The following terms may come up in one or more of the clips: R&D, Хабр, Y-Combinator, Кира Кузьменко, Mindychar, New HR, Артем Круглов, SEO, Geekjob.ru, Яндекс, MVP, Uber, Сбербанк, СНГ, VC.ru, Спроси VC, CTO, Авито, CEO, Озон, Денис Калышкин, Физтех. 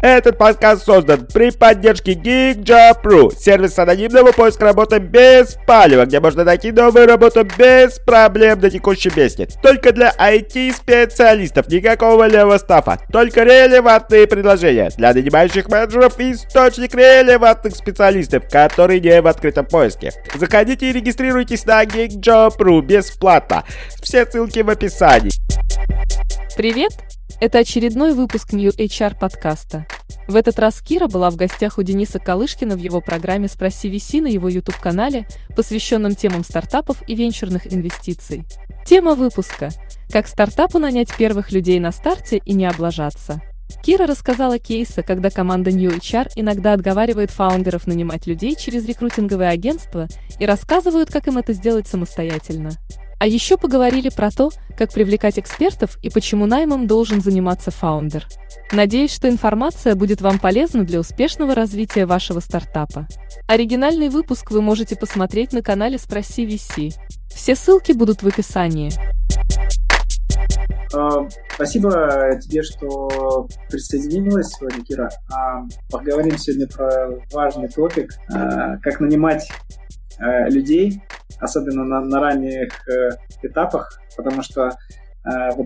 Этот подкаст создан при поддержке Geekjob.ru, сервис анонимного поиска работы без палева, где можно найти новую работу без проблем на текущем месте. Только для IT-специалистов, никакого левого стафа, только релевантные предложения для нанимающих менеджеров и источник релевантных специалистов, которые не в открытом поиске. Заходите и регистрируйтесь на Geekjob.ru бесплатно. Все ссылки в описании. Привет! Это очередной выпуск New HR подкаста. В этот раз Кира была в гостях у Дениса Калышкина в его программе «Спроси VC» на его YouTube-канале, посвященном темам стартапов и венчурных инвестиций. Тема выпуска – как стартапу нанять первых людей на старте и не облажаться. Кира рассказала кейсы, когда команда New HR иногда отговаривает фаундеров нанимать людей через рекрутинговые агентства и рассказывают, как им это сделать самостоятельно. А еще поговорили про то, как привлекать экспертов и почему наймом должен заниматься фаундер. Надеюсь, что информация будет вам полезна для успешного развития вашего стартапа. Оригинальный выпуск вы можете посмотреть на канале «Спроси VC». Все ссылки будут в описании. Спасибо тебе, что присоединилась сегодня, Кира. Поговорим сегодня про важный топик, как нанимать людей, особенно на ранних этапах, потому что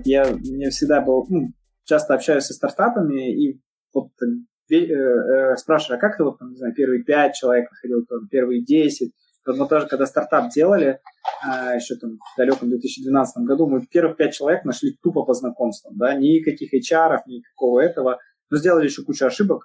я всегда был, часто общаюсь со стартапами и спрашиваю, а как ты первые 5 человек находил, первые 10? Мы тоже, когда стартап делали, еще в далеком 2012 году, мы первых 5 человек нашли тупо по знакомствам, да, никаких HR-ов, никакого этого, но сделали еще кучу ошибок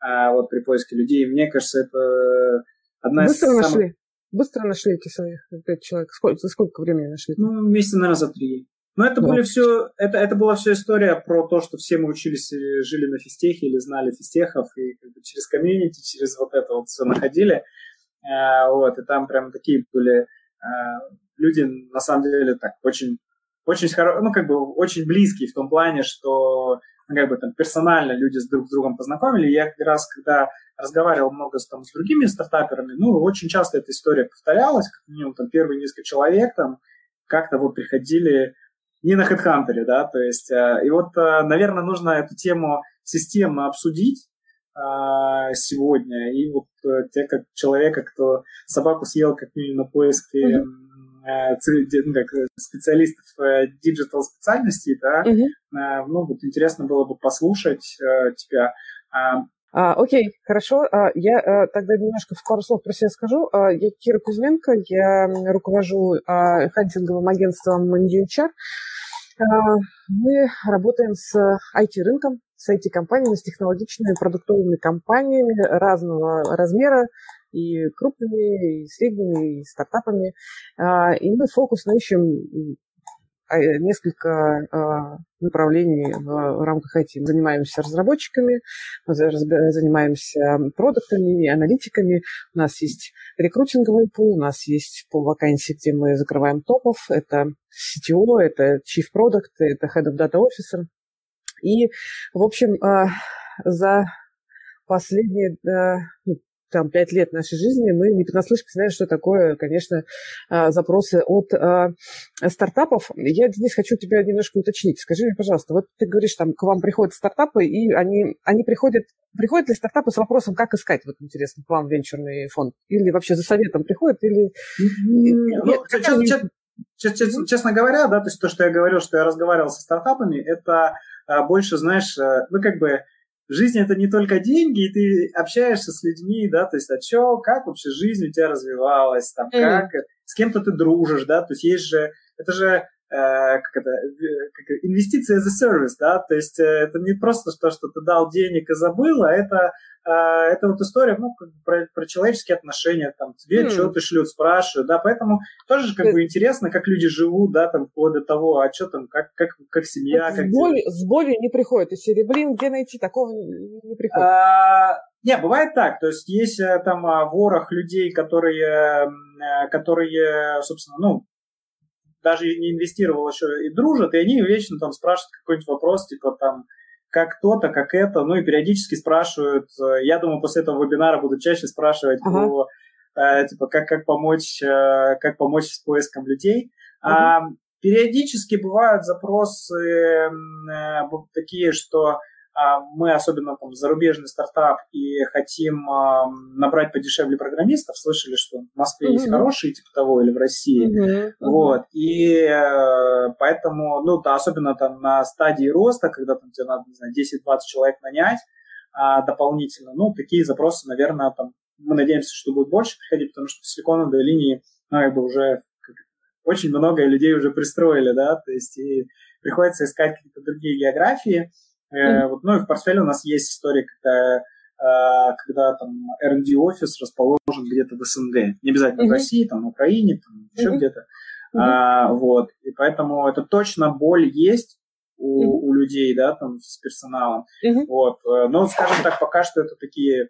при поиске людей. Мне кажется, это одна из самых... Быстро нашли эти своих 5 человек? За сколько времени нашли? Месяца, наверное, за 3. Но это были все, это была вся история про то, что все мы учились, жили на физтехе или знали физтехов, и через комьюнити, через все находили. И там прям такие были люди, на самом деле, так, очень, очень хорошие, очень близкие в том плане, что персонально люди друг с другом познакомили. Я как раз, когда разговаривал много с другими стартаперами, очень часто эта история повторялась, как минимум первые несколько человек приходили не на HeadHunter, да, то есть, наверное, нужно эту тему системно обсудить сегодня, и те, как человека, кто собаку съел, как минимум на поиске специалистов диджитал-специальностей, да, интересно было бы послушать тебя. Окей, хорошо. Я тогда немножко в пару слов про себя скажу. Я Кира Кузьменко, я руковожу хантинговым агентством Mindychar. Мы работаем с IT-рынком, с IT-компаниями, с технологичными продуктовыми компаниями разного размера, и крупными, и средними, и стартапами. И мы фокусно ищем несколько направлений в рамках IT. Мы занимаемся разработчиками, мы занимаемся продуктами, аналитиками. У нас есть рекрутинговый пул, у нас есть пул вакансий, где мы закрываем топов. Это CTO, это Chief Product, это Head of Data Officer. И, в общем, за последние 5 лет нашей жизни мы не понаслышке знаем, что такое, конечно, запросы от стартапов. Я, Денис, хочу тебя немножко уточнить. Скажи мне, пожалуйста, ты говоришь, к вам приходят стартапы, и они приходят... Приходят ли стартапы с вопросом, как искать, интересно, к вам венчурный фонд? Или вообще за советом приходят, или... Честно говоря, да, то есть то, что я говорил, что я разговаривал со стартапами, это больше, знаешь, жизнь – это не только деньги, и ты общаешься с людьми, да, то есть, как вообще жизнь у тебя развивалась, как, с кем-то ты дружишь, да, то есть, инвестиция as a service, да, то есть, это не просто то, что ты дал денег и забыл, а это история, про человеческие отношения, тебе что-то шлют, спрашивают, да, поэтому тоже, интересно, как люди живут, да, вплоть до того, как семья, как... С болью не приходит, из серии, где найти, такого не приходит. Не, бывает так, то есть, есть ворох людей, которые, собственно, даже не инвестировал еще и дружат, и они вечно спрашивают какой-нибудь вопрос, как то-то, как это, и периодически спрашивают, я думаю, после этого вебинара буду чаще спрашивать, как помочь с поиском людей. Периодически бывают запросы такие, что мы, особенно там, зарубежный стартап, и хотим набрать подешевле программистов. Слышали, что в Москве есть хорошие, типа того, или в России. Вот. И поэтому, ну, да, особенно там на стадии роста, когда там, тебе надо, не знаю, 10-20 человек нанять дополнительно, ну, такие запросы, наверное, там, мы надеемся, что будет больше приходить, потому что в силиконовой линии, ну, как бы уже очень много людей уже пристроили, да, то есть и приходится искать какие-то другие географии. Вот, ну и в портфеле у нас есть история, когда там R&D офис расположен где-то в СНГ, не обязательно в России, там, в Украине, там, еще где-то. Вот, и поэтому это точно боль есть у людей, да, там, с персоналом. Вот, но, скажем так, пока что это такие...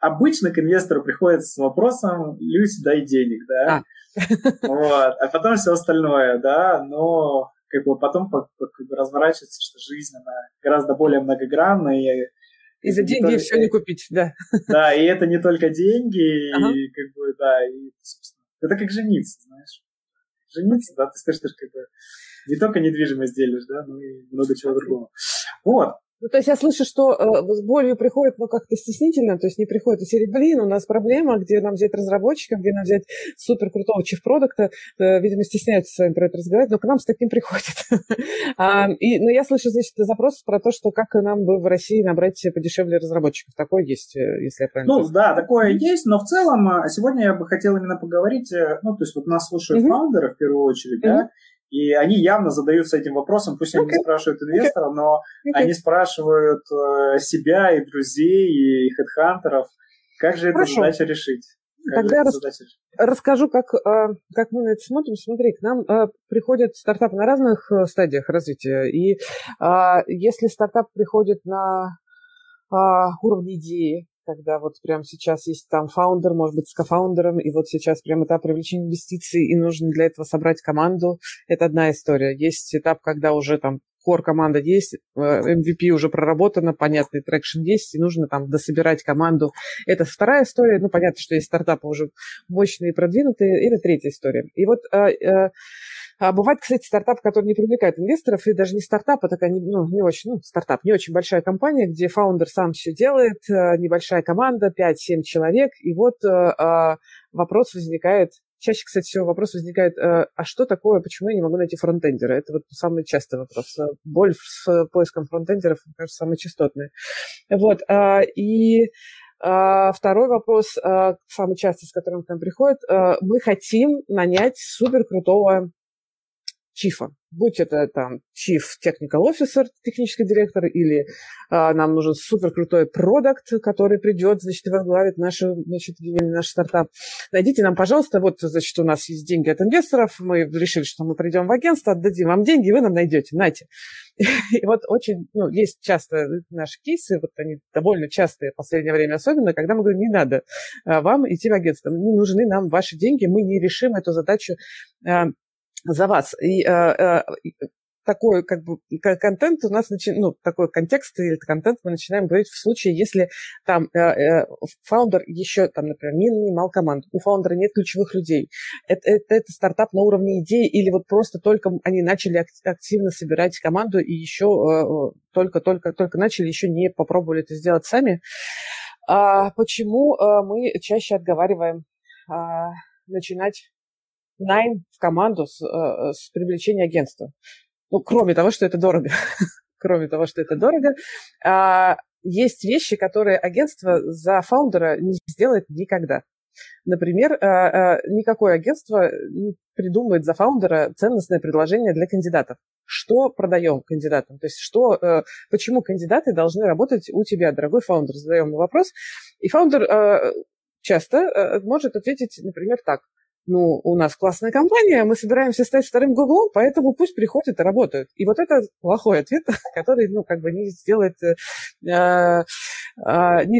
Обычно к инвестору приходится с вопросом: Люсь, дай денег, да. Вот. А потом все остальное, да, но как бы потом разворачивается, что жизнь она гораздо более многогранная. И за деньги все не купить, да. Да, и это не только деньги, и как бы, да, и собственно. Это как жениться, знаешь. Жениться, да, ты слышишь, как бы не только недвижимость делишь, да, но и много чего другого. Вот. Ну, то есть я слышу, что с болью приходит, ну, как-то стеснительно, то есть не приходит, и серии, блин, у нас проблема, где нам взять разработчика, где нам взять суперкрутого чиф-продукта, видимо, стесняются с вами про это разговаривать, но к нам с таким приходит. Но я слышу, значит, запрос про то, что как нам бы в России набрать подешевле разработчиков. Такое есть, если я правильно понимаю. Ну, да, такое есть, но в целом сегодня я бы хотел именно поговорить, ну, то есть вот нас слушают фаундеры, в первую очередь, да, и они явно задаются этим вопросом, пусть они не спрашивают инвестора, но они спрашивают себя и друзей, и хедхантеров, как же эту задачу решить. Тогда расскажу, как мы на это смотрим. Смотри, к нам приходят стартапы на разных стадиях развития, и если стартап приходит на уровне идеи, когда вот прямо сейчас есть там фаундер, может быть, с кофаундером, и вот сейчас прям этап привлечения инвестиций, и нужно для этого собрать команду. Это одна история. Есть этап, когда уже там команда есть, MVP уже проработана, понятный трекшн есть, и нужно там дособирать команду. Это вторая история. Ну, понятно, что есть стартапы уже мощные и продвинутые. Это третья история. И вот бывает, кстати, стартап, который не привлекает инвесторов, и даже не стартап, а такая, ну, не очень, ну, стартап, не очень большая компания, где фаундер сам все делает, небольшая команда, 5-7 человек, и вот вопрос возникает. Чаще, кстати, всего вопрос возникает, а что такое, почему я не могу найти фронтендера? Это вот самый частый вопрос. Боль с поиском фронтендеров, мне кажется, самая частотная. Вот, и второй вопрос, самый частый, с которым к нам приходит, мы хотим нанять суперкрутого чифа. Будь это там чиф technical officer, технический директор, или нам нужен суперкрутой продакт, который придет, значит, и возглавит наш стартап. Найдите нам, пожалуйста, вот, значит, у нас есть деньги от инвесторов, мы решили, что мы придем в агентство, отдадим вам деньги, и вы нам найдете, нате. И вот очень, ну, есть часто наши кейсы, вот они довольно частые в последнее время особенно, когда мы говорим, не надо вам идти в агентство, не нужны нам ваши деньги, мы не решим эту задачу за вас. И такой, как бы, контент у нас, ну, такой контекст или контент мы начинаем говорить в случае, если там фаундер еще, там, например, не нанимал команду, у фаундера нет ключевых людей. Это стартап на уровне идеи, или вот просто только они начали активно собирать команду и еще только начали, еще не попробовали это сделать сами. Почему мы чаще отговариваем начинать найм в команду с привлечения агентства? Ну, кроме того, что это дорого. Кроме того, что это дорого. Есть вещи, которые агентство за фаундера не сделает никогда. Например, никакое агентство не придумает за фаундера ценностное предложение для кандидатов. Что продаем кандидатам? То есть почему кандидаты должны работать у тебя, дорогой фаундер? Задаем вопрос. И фаундер часто может ответить, например, так: ну, у нас классная компания, мы собираемся стать вторым Гуглом, поэтому пусть приходят и работают. И вот это плохой ответ, который, ну, как бы не сделает, не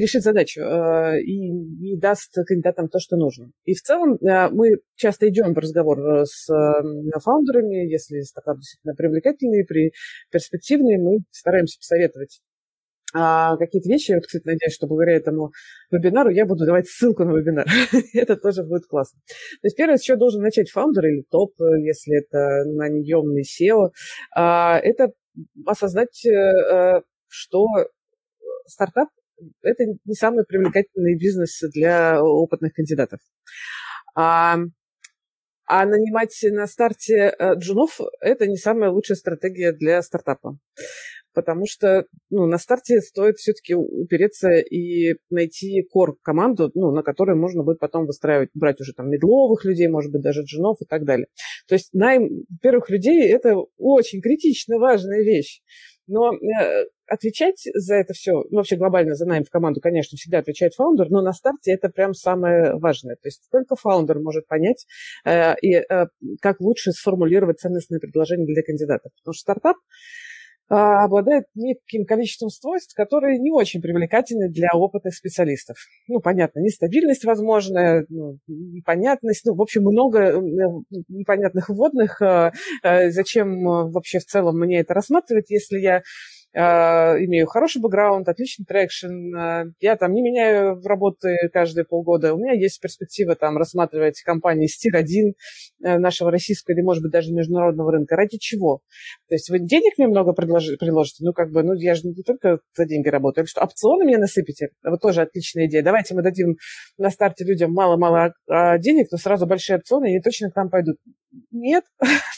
решит задачу и не даст кандидатам то, что нужно. И в целом мы часто идем в разговор с фаундерами, если стартап действительно привлекательный, перспективный, мы стараемся посоветовать какие-то вещи. Я вот, кстати, надеюсь, что благодаря этому вебинару я буду давать ссылку на вебинар. Это тоже будет классно. То есть, первое, с чего должен начать фаундер или топ, если это на наемный SEO, это осознать, что стартап – это не самый привлекательный бизнес для опытных кандидатов. А нанимать на старте джунов – это не самая лучшая стратегия для стартапа. Потому что на старте стоит все-таки упереться и найти кор-команду, на которой можно будет потом выстраивать, брать уже там медловых людей, может быть, даже джунов и так далее. То есть найм первых людей – это очень критично важная вещь. Но отвечать за это все, вообще глобально за найм в команду, конечно, всегда отвечает фаундер, но на старте это прям самое важное. То есть только фаундер может понять, как лучше сформулировать ценностные предложения для кандидатов. Потому что стартап обладает неким количеством свойств, которые не очень привлекательны для опытных специалистов. Понятно, нестабильность возможная, непонятность, в общем, много непонятных вводных. Зачем вообще в целом мне это рассматривать, если я имею хороший бэкграунд, отличный трекшн, я там не меняю работы каждые полгода, у меня есть перспектива там рассматривать компании с Tier 1 нашего российского или, может быть, даже международного рынка. Ради чего? То есть вы денег мне много предложите? Я же не только за деньги работаю. Что, опционы мне насыпите? Вот тоже отличная идея. Давайте мы дадим на старте людям мало-мало денег, но сразу большие опционы, и они точно к нам пойдут. Нет,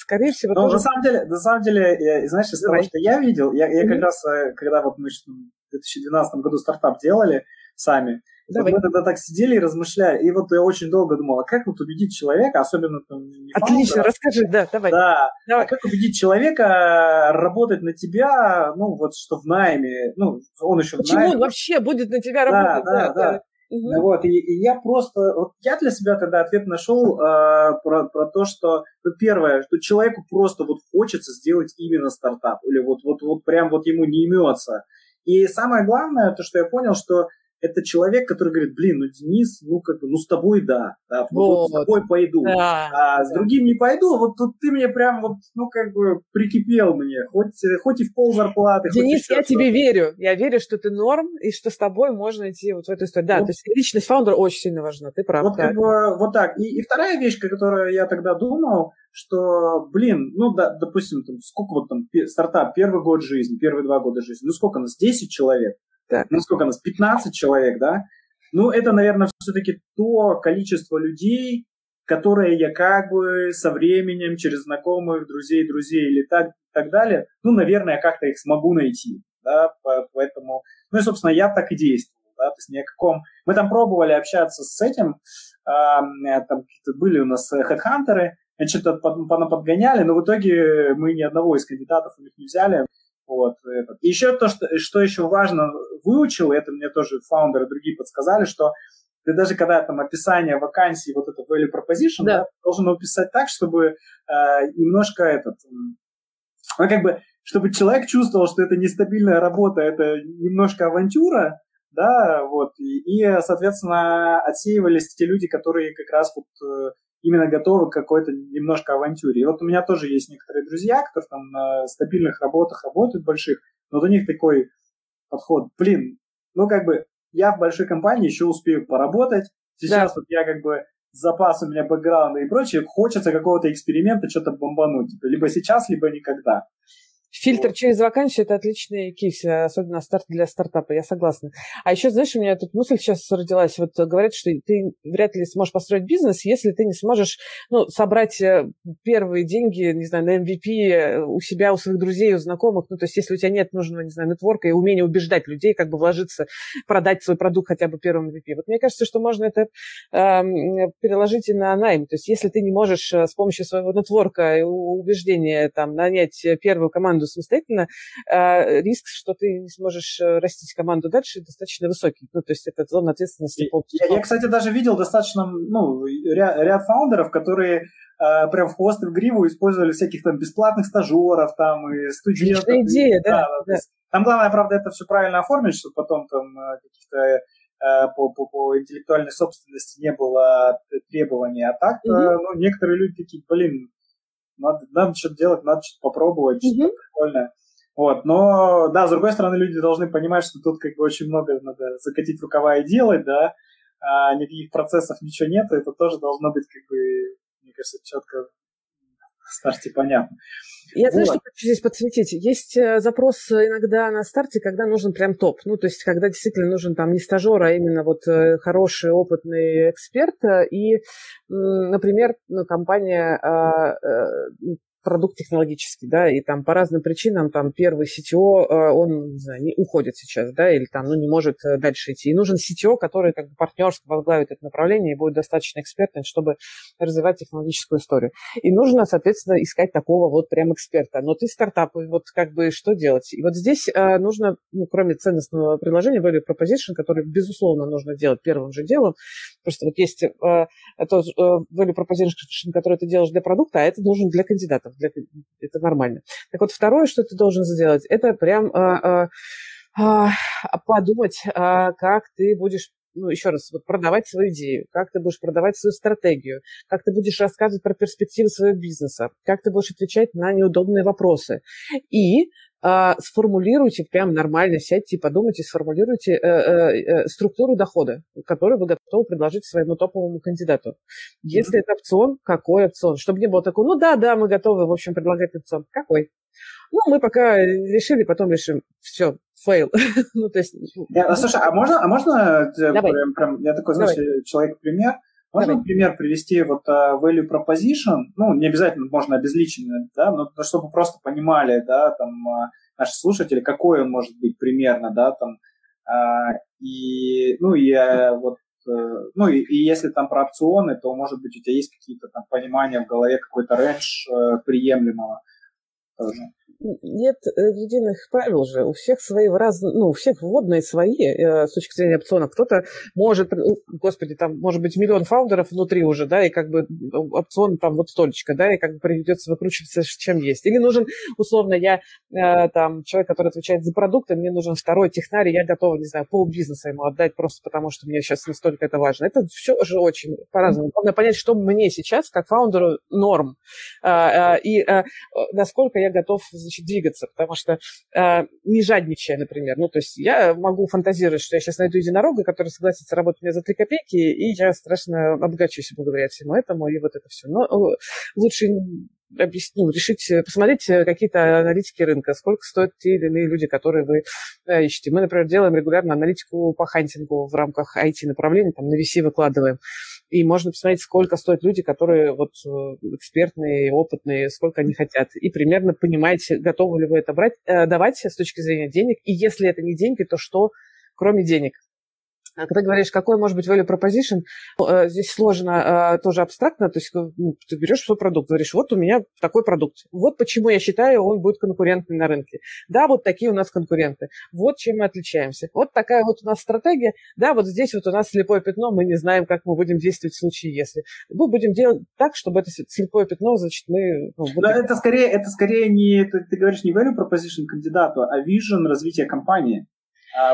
скорее всего... На самом деле, знаешь, из того, что я видел, я как раз, когда мы в 2012 году стартап делали сами, мы тогда так сидели и размышляли, и я очень долго думала, как убедить человека, особенно... Отлично, расскажи, давай. Да, как убедить человека работать на тебя, что в найме, он еще в найме. Почему он вообще будет на тебя работать? Да. И я просто... я для себя тогда ответ нашел про то, что, первое, что человеку просто хочется сделать именно стартап, или прям ему не имется. И самое главное, то, что я понял, что это человек, который говорит, Денис, с тобой с тобой пойду, с другим не пойду, тут ты мне прям прикипел мне, хоть и в пол зарплаты. Денис, я тебе верю, я верю, что ты норм, и что с тобой можно идти в эту историю. То есть личность фаундера очень сильно важна, ты прав. Так. И вторая вещь, которую я тогда думал, что, допустим, сколько стартап, первый год жизни, первые 2 года жизни, сколько у нас, 10 человек? Так. Сколько у нас? 15 человек, да? Это, наверное, все-таки то количество людей, которые я со временем, через знакомых, друзей или так далее, наверное, как-то их смогу найти, да? Поэтому, и, собственно, я так и действовал, да? То есть ни о каком... Мы там пробовали общаться с этим, там были у нас хедхантеры, что-то подгоняли, но в итоге мы ни одного из кандидатов у них не взяли. Еще то, что еще важно выучил, это мне тоже фаундеры другие подсказали, что ты даже когда там описание вакансии, это value proposition, должен его писать так, чтобы немножко чтобы человек чувствовал, что это нестабильная работа, это немножко авантюра, и, соответственно, отсеивались те люди, которые как раз именно готовы к какой-то немножко авантюре. И у меня тоже есть некоторые друзья, которые там на стабильных работах работают, больших, но у них такой подход, я в большой компании еще успею поработать, сейчас я запас у меня бэкграунда и прочее, хочется какого-то эксперимента, что-то бомбануть, либо сейчас, либо никогда. Фильтр через вакансию – это отличный кейс, особенно для стартапа, я согласна. А еще, знаешь, у меня тут мысль сейчас родилась, говорят, что ты вряд ли сможешь построить бизнес, если ты не сможешь, собрать первые деньги, не знаю, на MVP у себя, у своих друзей, у знакомых, то есть если у тебя нет нужного, не знаю, нетворка и умения убеждать людей, вложиться, продать свой продукт хотя бы первым MVP. Мне кажется, что можно это переложить и на найм, то есть если ты не можешь с помощью своего нетворка и убеждения нанять первую команду, самостоятельно, риск, что ты не сможешь растить команду дальше, достаточно высокий. То есть это зона ответственности. Я, кстати, даже видел достаточно ряд фаундеров, которые прям в хвост и в гриву использовали всяких бесплатных стажеров, и студентов. Это идея, да. Там главное, правда, это все правильно оформить, чтобы потом каких-то по интеллектуальной собственности не было требований. А так, некоторые люди такие, надо что-то делать, надо что-то попробовать, что-то прикольное. Вот, но, да, с другой стороны, люди должны понимать, что тут как бы очень много надо закатить рукава и делать, да, а никаких процессов, ничего нет, и это тоже должно быть, как бы, мне кажется, четко, старте понятно. Я, знаешь, что хочу здесь подсветить. Есть запрос иногда на старте, когда нужен прям топ. Ну, то есть, когда действительно нужен там не стажер, а именно вот хороший, опытный эксперт. И, например, компания... продукт технологический, да, и там по разным причинам там первый CTO, он, не знаю, не уходит сейчас, да, или там, ну, не может дальше идти. И нужен CTO, который как бы партнерски возглавит это направление и будет достаточно экспертным, чтобы развивать технологическую историю. И нужно, соответственно, искать такого вот прям эксперта. Но ты стартап, вот как бы что делать? И вот здесь нужно, ну, кроме ценностного предложения, value proposition, который, безусловно, нужно делать первым же делом, просто вот есть это value proposition, который ты делаешь для продукта, а это нужен для кандидатов. Это нормально. Так вот, второе, что ты должен сделать, это прям подумать, как ты будешь, ну, еще раз, вот, продавать свою идею, как ты будешь продавать свою стратегию, как ты будешь рассказывать про перспективы своего бизнеса, как ты будешь отвечать на неудобные вопросы. И сформулируйте прям нормально, сядьте и подумайте, сформулируйте структуру дохода, которую вы готовы предложить своему топовому кандидату. Если это опцион, какой опцион? Чтобы не было такого, ну да, мы готовы, в общем, предлагать опцион. Какой? Ну, мы пока решили, потом решим. Все, фейл. Ну, то есть... Слушай, а можно прям, я такой, знаешь, человек-пример? Можно пример привести, вот value proposition, ну, не обязательно, можно обезличенное, да, но чтобы просто понимали, да, там, наши слушатели, какой он может быть примерно, да, там, и если там про опционы, то, может быть, у тебя есть какие-то там понимания в голове, какой-то рейндж приемлемого тоже. Нет единых правил же. У всех свои разные, ну, у всех вводные свои с точки зрения опциона. Кто-то может, господи, там может быть миллион фаундеров внутри уже, да, и как бы опцион там вот столечко, да, и как бы придется выкручиваться, чем есть. Или нужен, условно, я там человек, который отвечает за продукты, мне нужен второй технарий, я готова, не знаю, полбизнеса ему отдать просто потому, что мне сейчас настолько это важно. Это все же очень по-разному. Главное понять, что мне сейчас, как фаундеру, норм. И насколько я готов двигаться, потому что не жадничая, например, ну, то есть я могу фантазировать, что я сейчас найду единорога, который согласится работать у меня за 3 копейки, и я страшно обогачусь благодаря всему этому, и вот это все. Но лучше решить, посмотреть какие-то аналитики рынка, сколько стоят те или иные люди, которые вы ищете. Мы, например, делаем регулярно аналитику по хантингу в рамках IT-направления, там на VC выкладываем. И можно посмотреть, сколько стоят люди, которые вот экспертные, опытные, сколько они хотят. И примерно понимаете, готовы ли вы это брать, давать с точки зрения денег. И если это не деньги, то что, кроме денег? Когда говоришь, какой может быть value proposition, здесь сложно тоже абстрактно, то есть ты берешь свой продукт, говоришь, вот у меня такой продукт, вот почему я считаю, он будет конкурентный на рынке. Да, вот такие у нас конкуренты, вот чем мы отличаемся, вот такая вот у нас стратегия, да, вот здесь вот у нас слепое пятно, мы не знаем, как мы будем действовать в случае, если. Мы будем делать так, чтобы это слепое пятно, значит, мы... Ну, будем... это скорее не, ты говоришь, не value proposition кандидату, а vision развития компании.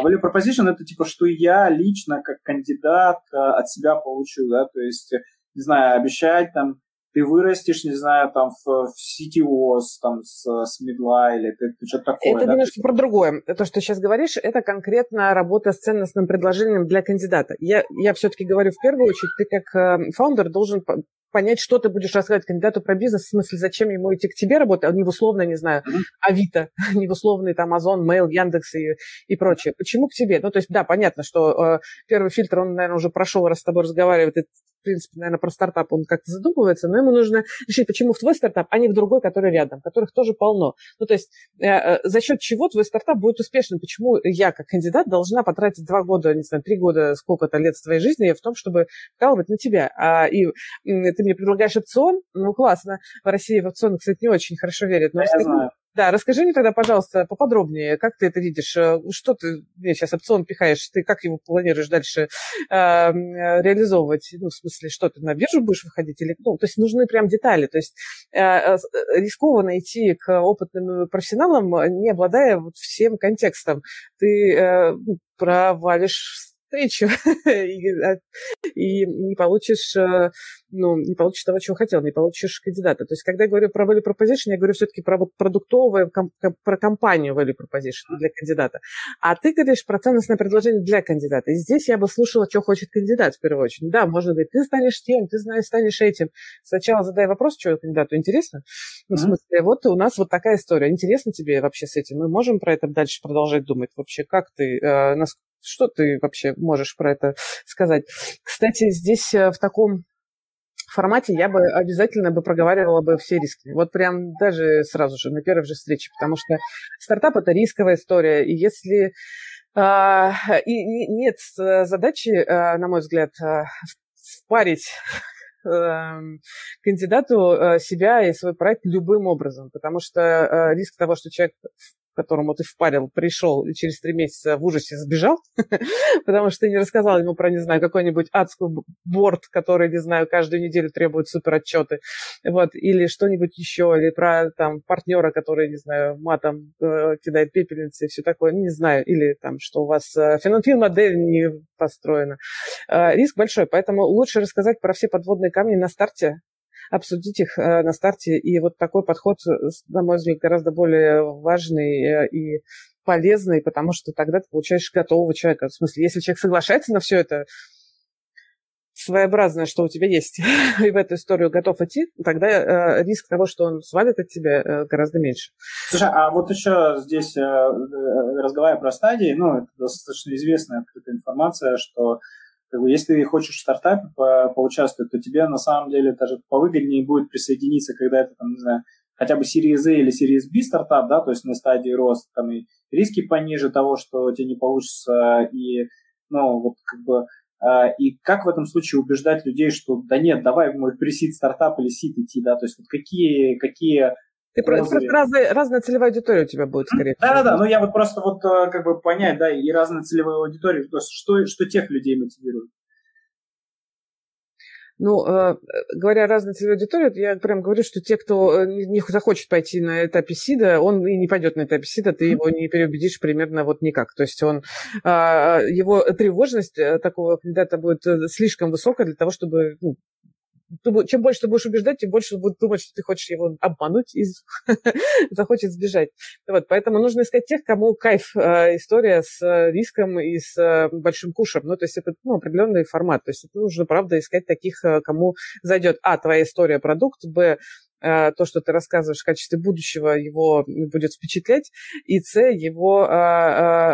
Value proposition – это типа, что я лично, как кандидат, от себя получу, да, то есть, не знаю, обещать, там, ты вырастешь, не знаю, там, в CTO, там, с мидла или ты что-то такое. Это, да? Немножко про другое. То, что ты сейчас говоришь, это конкретно работа с ценностным предложением для кандидата. Я все-таки говорю, в первую очередь, ты как фаундер должен... понять, что ты будешь рассказывать кандидату про бизнес, в смысле, зачем ему идти к тебе работать, не в условное, не знаю, Авито, не в условный там Озон, Mail, Яндекс и прочее. Почему к тебе? Ну, то есть, да, понятно, что первый фильтр, он, наверное, уже прошел, раз с тобой разговаривает, и, в принципе, наверное, про стартап он как-то задумывается, но ему нужно решить, почему в твой стартап, а не в другой, который рядом, которых тоже полно. Ну, то есть, за счет чего твой стартап будет успешным? Почему я, как кандидат, должна потратить 2 года, не знаю, 3 года, сколько-то лет своей жизни в том, чтобы вкалывать на тебя? И ты мне предлагаешь опцион? Ну, классно. В России в опционы, кстати, не очень хорошо верят. Но я знаю. Да, расскажи мне тогда, пожалуйста, поподробнее, как ты это видишь, что ты мне сейчас опцион пихаешь, ты как его планируешь дальше реализовывать, ну, в смысле, что ты на биржу будешь выходить, или, ну, то есть нужны прям детали, то есть рискованно идти к опытным профессионалам, не обладая вот всем контекстом, ты провалишь встречу и не получишь того, чего хотел, не получишь кандидата. То есть, когда я говорю про value proposition, я говорю все-таки про продуктовое, про компанию value proposition для кандидата. А ты говоришь про ценностное предложение для кандидата. И здесь я бы слушала, что хочет кандидат в первую очередь. Да, можно говорить, ты станешь тем, ты станешь этим. Сначала задай вопрос, что кандидату интересно. Ну, в смысле, вот у нас вот такая история. Интересно тебе вообще с этим? Мы можем про это дальше продолжать думать? Вообще, как ты, что ты вообще можешь про это сказать? Кстати, здесь в таком формате я бы обязательно проговаривала бы все риски. Вот прям даже сразу же, на первой же встрече, потому что стартап – это рисковая история, и если и нет задачи, на мой взгляд, впарить кандидату себя и свой проект любым образом, потому что риск того, что человек, которому ты впарил, пришел и через 3 месяца в ужасе сбежал, потому что ты не рассказал ему про, не знаю, какой-нибудь адский борт, который, не знаю, каждую неделю требует суперотчеты, вот, или что-нибудь еще, или про, там, партнера, который, не знаю, матом кидает пепельницы и все такое, не знаю, или, там, что у вас финансовая модель не построена. Риск большой, поэтому лучше рассказать про все подводные камни на старте, обсудить их на старте, и вот такой подход, на мой взгляд, гораздо более важный и полезный, потому что тогда ты получаешь готового человека. В смысле, если человек соглашается на все это своеобразное, что у тебя есть, и в эту историю готов идти, тогда риск того, что он свалит от тебя, гораздо меньше. Слушай, а вот еще здесь, разговаривая про стадии, ну, это достаточно известная информация, что если ты хочешь в стартапе поучаствовать, то тебе на самом деле даже повыгоднее будет присоединиться, когда это, там, не знаю, хотя бы Series A или Series B стартап, да, то есть на стадии роста, там и риски пониже того, что тебе не получится, и, ну, вот как бы, и как в этом случае убеждать людей, что да нет, давай мы пресид стартап или сид идти, да, то есть вот какие ты просто разная целевая аудитория у тебя будет, скорее всего. Да-да-да, ну я вот просто вот как бы понять, да, и разная целевая аудитория, то есть что тех людей мотивирует. Ну, говоря разной целевой аудитории, я прям говорю, что те, кто не захочет пойти на этапе СИДа, он и не пойдет на этапе СИДа, ты его не переубедишь примерно вот никак. То есть его тревожность такого кандидата будет слишком высокая для того, чтобы... Ну, чем больше ты будешь убеждать, тем больше будут думать, что ты хочешь его обмануть и захочет сбежать. Вот, поэтому нужно искать тех, кому кайф история с риском и с большим кушем. Ну, то есть это определенный формат. То есть это нужно, правда, искать таких, кому зайдет твоя история продукт, б, то, что ты рассказываешь в качестве будущего, его будет впечатлять, и С, его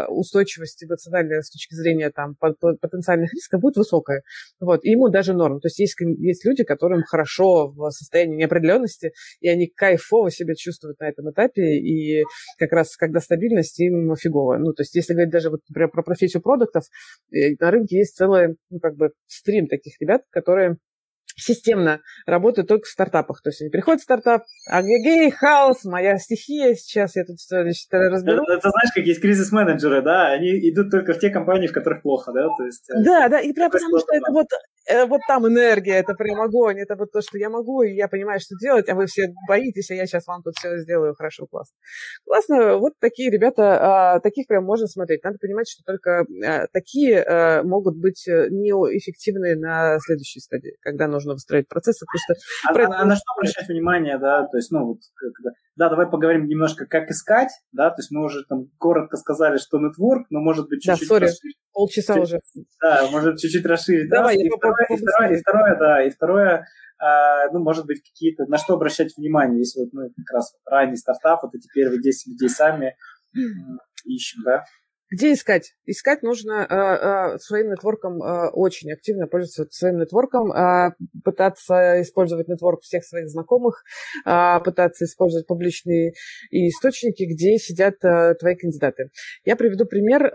устойчивость эмоциональная с точки зрения там, потенциальных рисков будет высокая. Вот. И ему даже норм. То есть есть люди, которым хорошо в состоянии неопределенности, и они кайфово себя чувствуют на этом этапе, и как раз когда стабильность, им фигово. Ну, то есть если говорить даже вот, например, про профессию продуктов, на рынке есть целый как бы стрим таких ребят, которые системно работают только в стартапах. То есть они приходят в стартап, агегей, хаос, моя стихия, сейчас я тут все разберу. Это знаешь, как есть кризис-менеджеры, да, они идут только в те компании, в которых плохо, да? То есть, да, и прям потому что это вот там энергия, это прям огонь, это вот то, что я могу, и я понимаю, что делать, а вы все боитесь, а я сейчас вам тут все сделаю хорошо, классно. Классно, вот такие ребята, таких прям можно смотреть. Надо понимать, что только такие могут быть неэффективны на следующей стадии, когда нужно выстроить процессы. Просто на что обращать внимание, да, то есть, да, давай поговорим немножко, как искать, да, то есть мы уже там коротко сказали, что нетворк, но может быть чуть-чуть... Да, sorry, полчаса уже. Да, может чуть-чуть расширить. Давай, да, и второе, может быть, какие-то, на что обращать внимание, если вот мы как раз ранний стартап, вот эти первые 10 людей сами ищем, да. Где искать? Искать нужно своим нетворком, очень активно пользоваться своим нетворком, пытаться использовать нетворк всех своих знакомых, пытаться использовать публичные источники, где сидят твои кандидаты. Я приведу пример.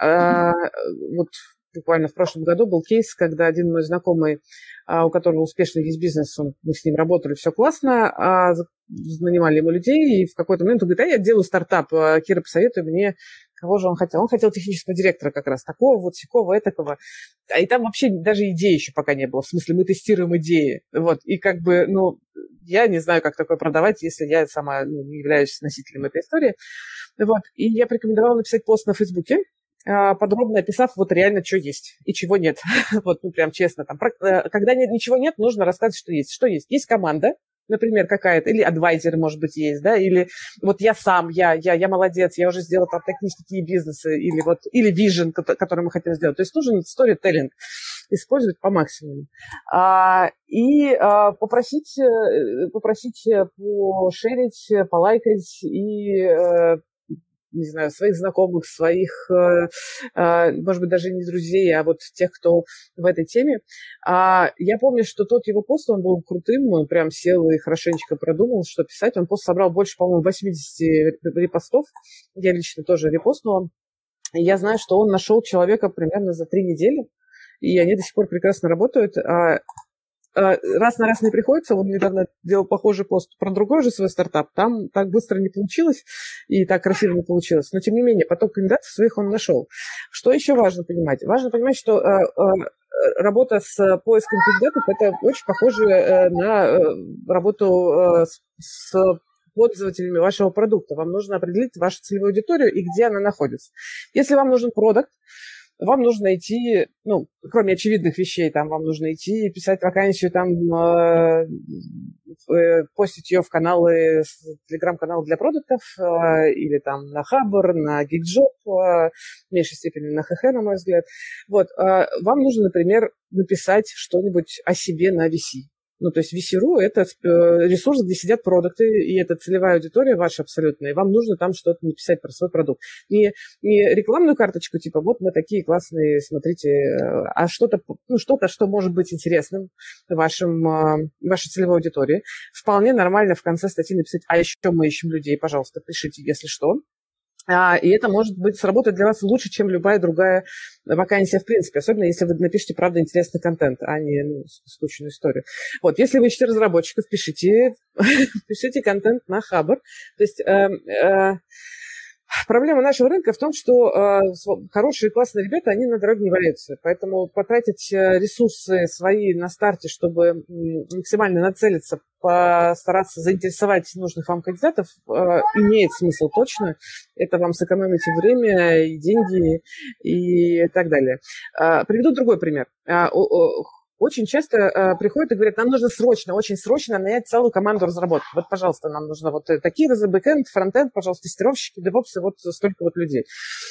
Вот буквально в прошлом году был кейс, когда один мой знакомый, у которого успешный есть бизнес, мы с ним работали, все классно, нанимали ему людей, и в какой-то момент он говорит: я делаю стартап, Кира, посоветуй мне. Кого же он хотел? Он хотел технического директора как раз, такого вот, сякого, этакого. И там вообще даже идеи еще пока не было. В смысле, мы тестируем идеи. Вот. И как бы, я не знаю, как такое продавать, если я сама не являюсь носителем этой истории. Вот. И я порекомендовала написать пост на Фейсбуке подробно описав вот реально, что есть и чего нет. Вот, ну, прям честно. Там, когда ничего нет, нужно рассказать, что есть. Что есть? Есть команда, например, какая-то, или адвайзер, может быть, есть, да, или вот я сам, я молодец, я уже сделал там такие бизнесы, или вот, или вижен, который мы хотим сделать. То есть нужен сторителлинг, использовать по максимуму. Попросить пошерить, полайкать и, не знаю, своих знакомых, своих, может быть, даже не друзей, а вот тех, кто в этой теме. Я помню, что тот его пост, он был крутым, он прям сел и хорошенечко продумал, что писать. Он пост собрал больше, по-моему, 80 репостов. Я лично тоже репостнула. И я знаю, что он нашел человека примерно за 3 недели, и они до сих пор прекрасно работают. Раз на раз не приходится, он недавно делал похожий пост про другой же свой стартап, там так быстро не получилось и так красиво не получилось, но тем не менее поток кандидатов своих он нашел. Что еще важно понимать? Важно понимать, что работа с поиском кандидатов это очень похоже на работу с пользователями вашего продукта. Вам нужно определить вашу целевую аудиторию и где она находится. Если вам нужен продукт, вам нужно идти, ну, кроме очевидных вещей, там, вам нужно идти и писать вакансию, там, постить ее в каналы, телеграм-канал для продуктов, или там на Хабр, на Geekjob, в меньшей степени на ХХ, на мой взгляд. Вот, вам нужно, например, написать что-нибудь о себе на VC. Ну, то есть VC.ru – это ресурс, где сидят продукты, и это целевая аудитория ваша абсолютная, и вам нужно там что-то написать про свой продукт. Не рекламную карточку, типа, вот мы такие классные, смотрите, а что-то, ну, что-то, что может быть интересным вашей целевой аудитории. Вполне нормально в конце статьи написать, а еще мы ищем людей, пожалуйста, пишите, если что. И это может быть сработать для вас лучше, чем любая другая вакансия, в принципе, особенно если вы напишете, правда, интересный контент, а не скучную историю. Вот, если вы ищете разработчиков, пишите контент на Хабр. То есть проблема нашего рынка в том, что хорошие, классные ребята, они на дороге не валяются. Поэтому потратить ресурсы свои на старте, чтобы максимально нацелиться, постараться заинтересовать нужных вам кандидатов, имеет смысл точно. Это вам сэкономит и время, и деньги, и так далее. Приведу другой пример. Очень часто приходят и говорят, нам нужно срочно, очень срочно нанять целую команду разработки. Вот, пожалуйста, нам нужно вот такие бэкэнд, фронтенд, пожалуйста, тестировщики, девопсы, вот столько вот людей.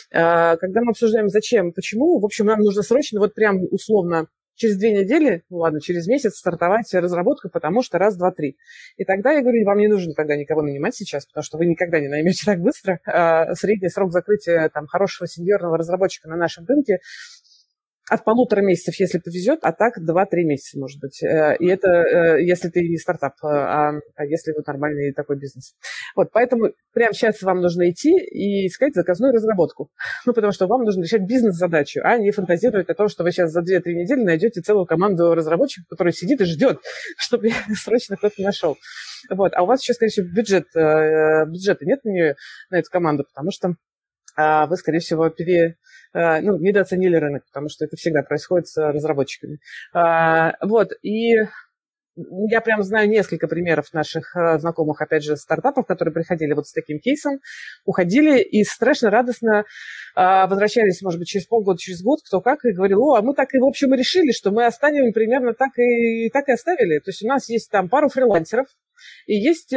Когда мы обсуждаем, зачем, почему, в общем, нам нужно срочно, вот прям условно, через 2 недели, ну ладно, через месяц стартовать разработку, потому что раз, два, три. И тогда я говорю, вам не нужно тогда никого нанимать сейчас, потому что вы никогда не наймете так быстро. Средний срок закрытия там хорошего сеньорного разработчика на нашем рынке от 1,5 месяцев, если повезет, а так 2-3 месяца, может быть. И это если ты не стартап, а если вы нормальный такой бизнес. Вот, поэтому прямо сейчас вам нужно идти и искать заказную разработку. Ну, потому что вам нужно решать бизнес-задачу, а не фантазировать о том, что вы сейчас за 2-3 недели найдете целую команду разработчиков, которая сидит и ждет, чтобы срочно кто-то нашел. Вот, а у вас сейчас, конечно, бюджета нет на эту команду, потому что вы, скорее всего, недооценили рынок, потому что это всегда происходит с разработчиками. Вот, и я прям знаю несколько примеров наших знакомых, опять же, стартапов, которые приходили вот с таким кейсом, уходили и страшно радостно возвращались, может быть, через полгода, через год, кто как, и говорил, а мы так и, в общем, и решили, что мы оставим примерно так и оставили. То есть у нас есть там пару фрилансеров, и есть,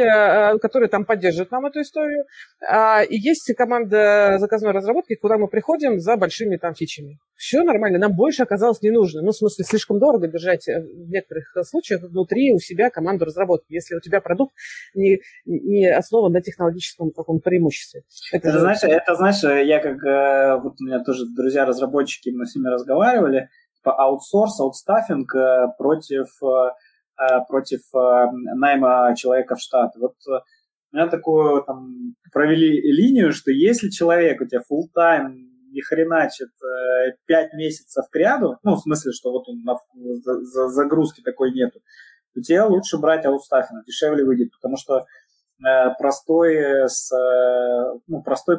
которые там поддерживают нам эту историю, и есть команда заказной разработки, куда мы приходим за большими там фичами. Все нормально, нам больше оказалось не нужно. Ну, в смысле, слишком дорого держать в некоторых случаях внутри у себя команду разработки, если у тебя продукт не основан на технологическом таком преимуществе. Это, знаешь, я как... Вот у меня тоже друзья-разработчики, мы с ними разговаривали, по аутсорс, аутстаффинг против найма человека в штат. Вот у меня такую там провели линию, что если человек у тебя фулл-тайм ни хреначит 5 месяцев кряду, ну, в смысле, что вот он загрузки такой нету, то тебе лучше брать аутстаффинг, дешевле выйдет, потому что простой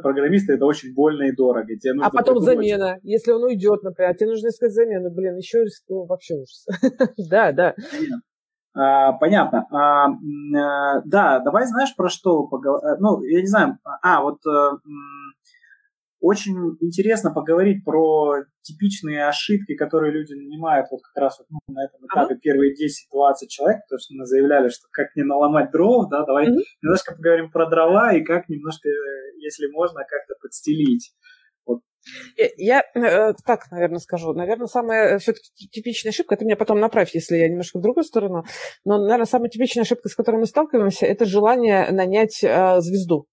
программист это очень больно и дорого. А потом замена. Если он уйдет, например, тебе нужно искать замену. Блин, еще рискую, вообще ужас. Да. Понятно. Да, давай знаешь про что поговорим. Ну, я не знаю. Вот Очень интересно поговорить про типичные ошибки, которые люди нанимают вот как раз вот, ну, на этом этапе первые 10-20 человек, потому что мы заявляли, что как не наломать дров, да, давай немножко поговорим про дрова и как немножко, если можно, как-то подстелить. Вот. Я так, наверное, скажу. Наверное, самая все-таки типичная ошибка, ты меня потом направь, если я немножко в другую сторону, но, наверное, самая типичная ошибка, с которой мы сталкиваемся, это желание нанять звезду.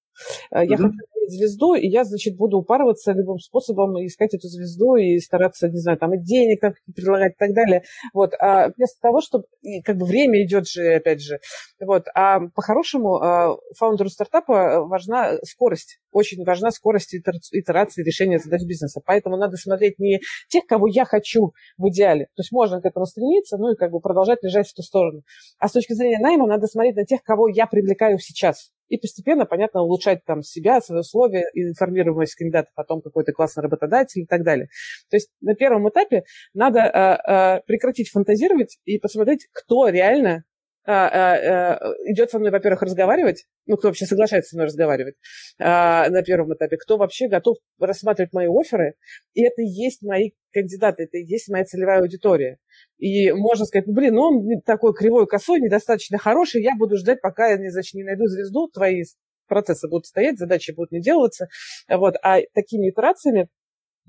Я хочу нанять звезду, и я, значит, буду упарываться любым способом, искать эту звезду и стараться, не знаю, там, и денег там предлагать и так далее. Вот. А вместо того, чтобы... Как бы время идет же, опять же. Вот. А по-хорошему фаундеру стартапа важна скорость. Очень важна скорость итерации решения задач бизнеса. Поэтому надо смотреть не тех, кого я хочу в идеале. То есть можно к этому стремиться, ну и как бы продолжать лежать в ту сторону. А с точки зрения найма надо смотреть на тех, кого я привлекаю сейчас. И постепенно, понятно, улучшать там себя, свои условия, информируемость кандидата, потом какой-то классный работодатель и так далее. То есть на первом этапе надо прекратить фантазировать и посмотреть, кто реально идет со мной, во-первых, разговаривать, ну, кто вообще соглашается со мной разговаривать на первом этапе, кто вообще готов рассматривать мои офферы, и это и есть мои кандидаты, это и есть моя целевая аудитория. И можно сказать, блин, ну, он такой кривой, косой, недостаточно хороший, я буду ждать, пока я, значит, не найду звезду, твои процессы будут стоять, задачи будут не делаться, вот, а такими итерациями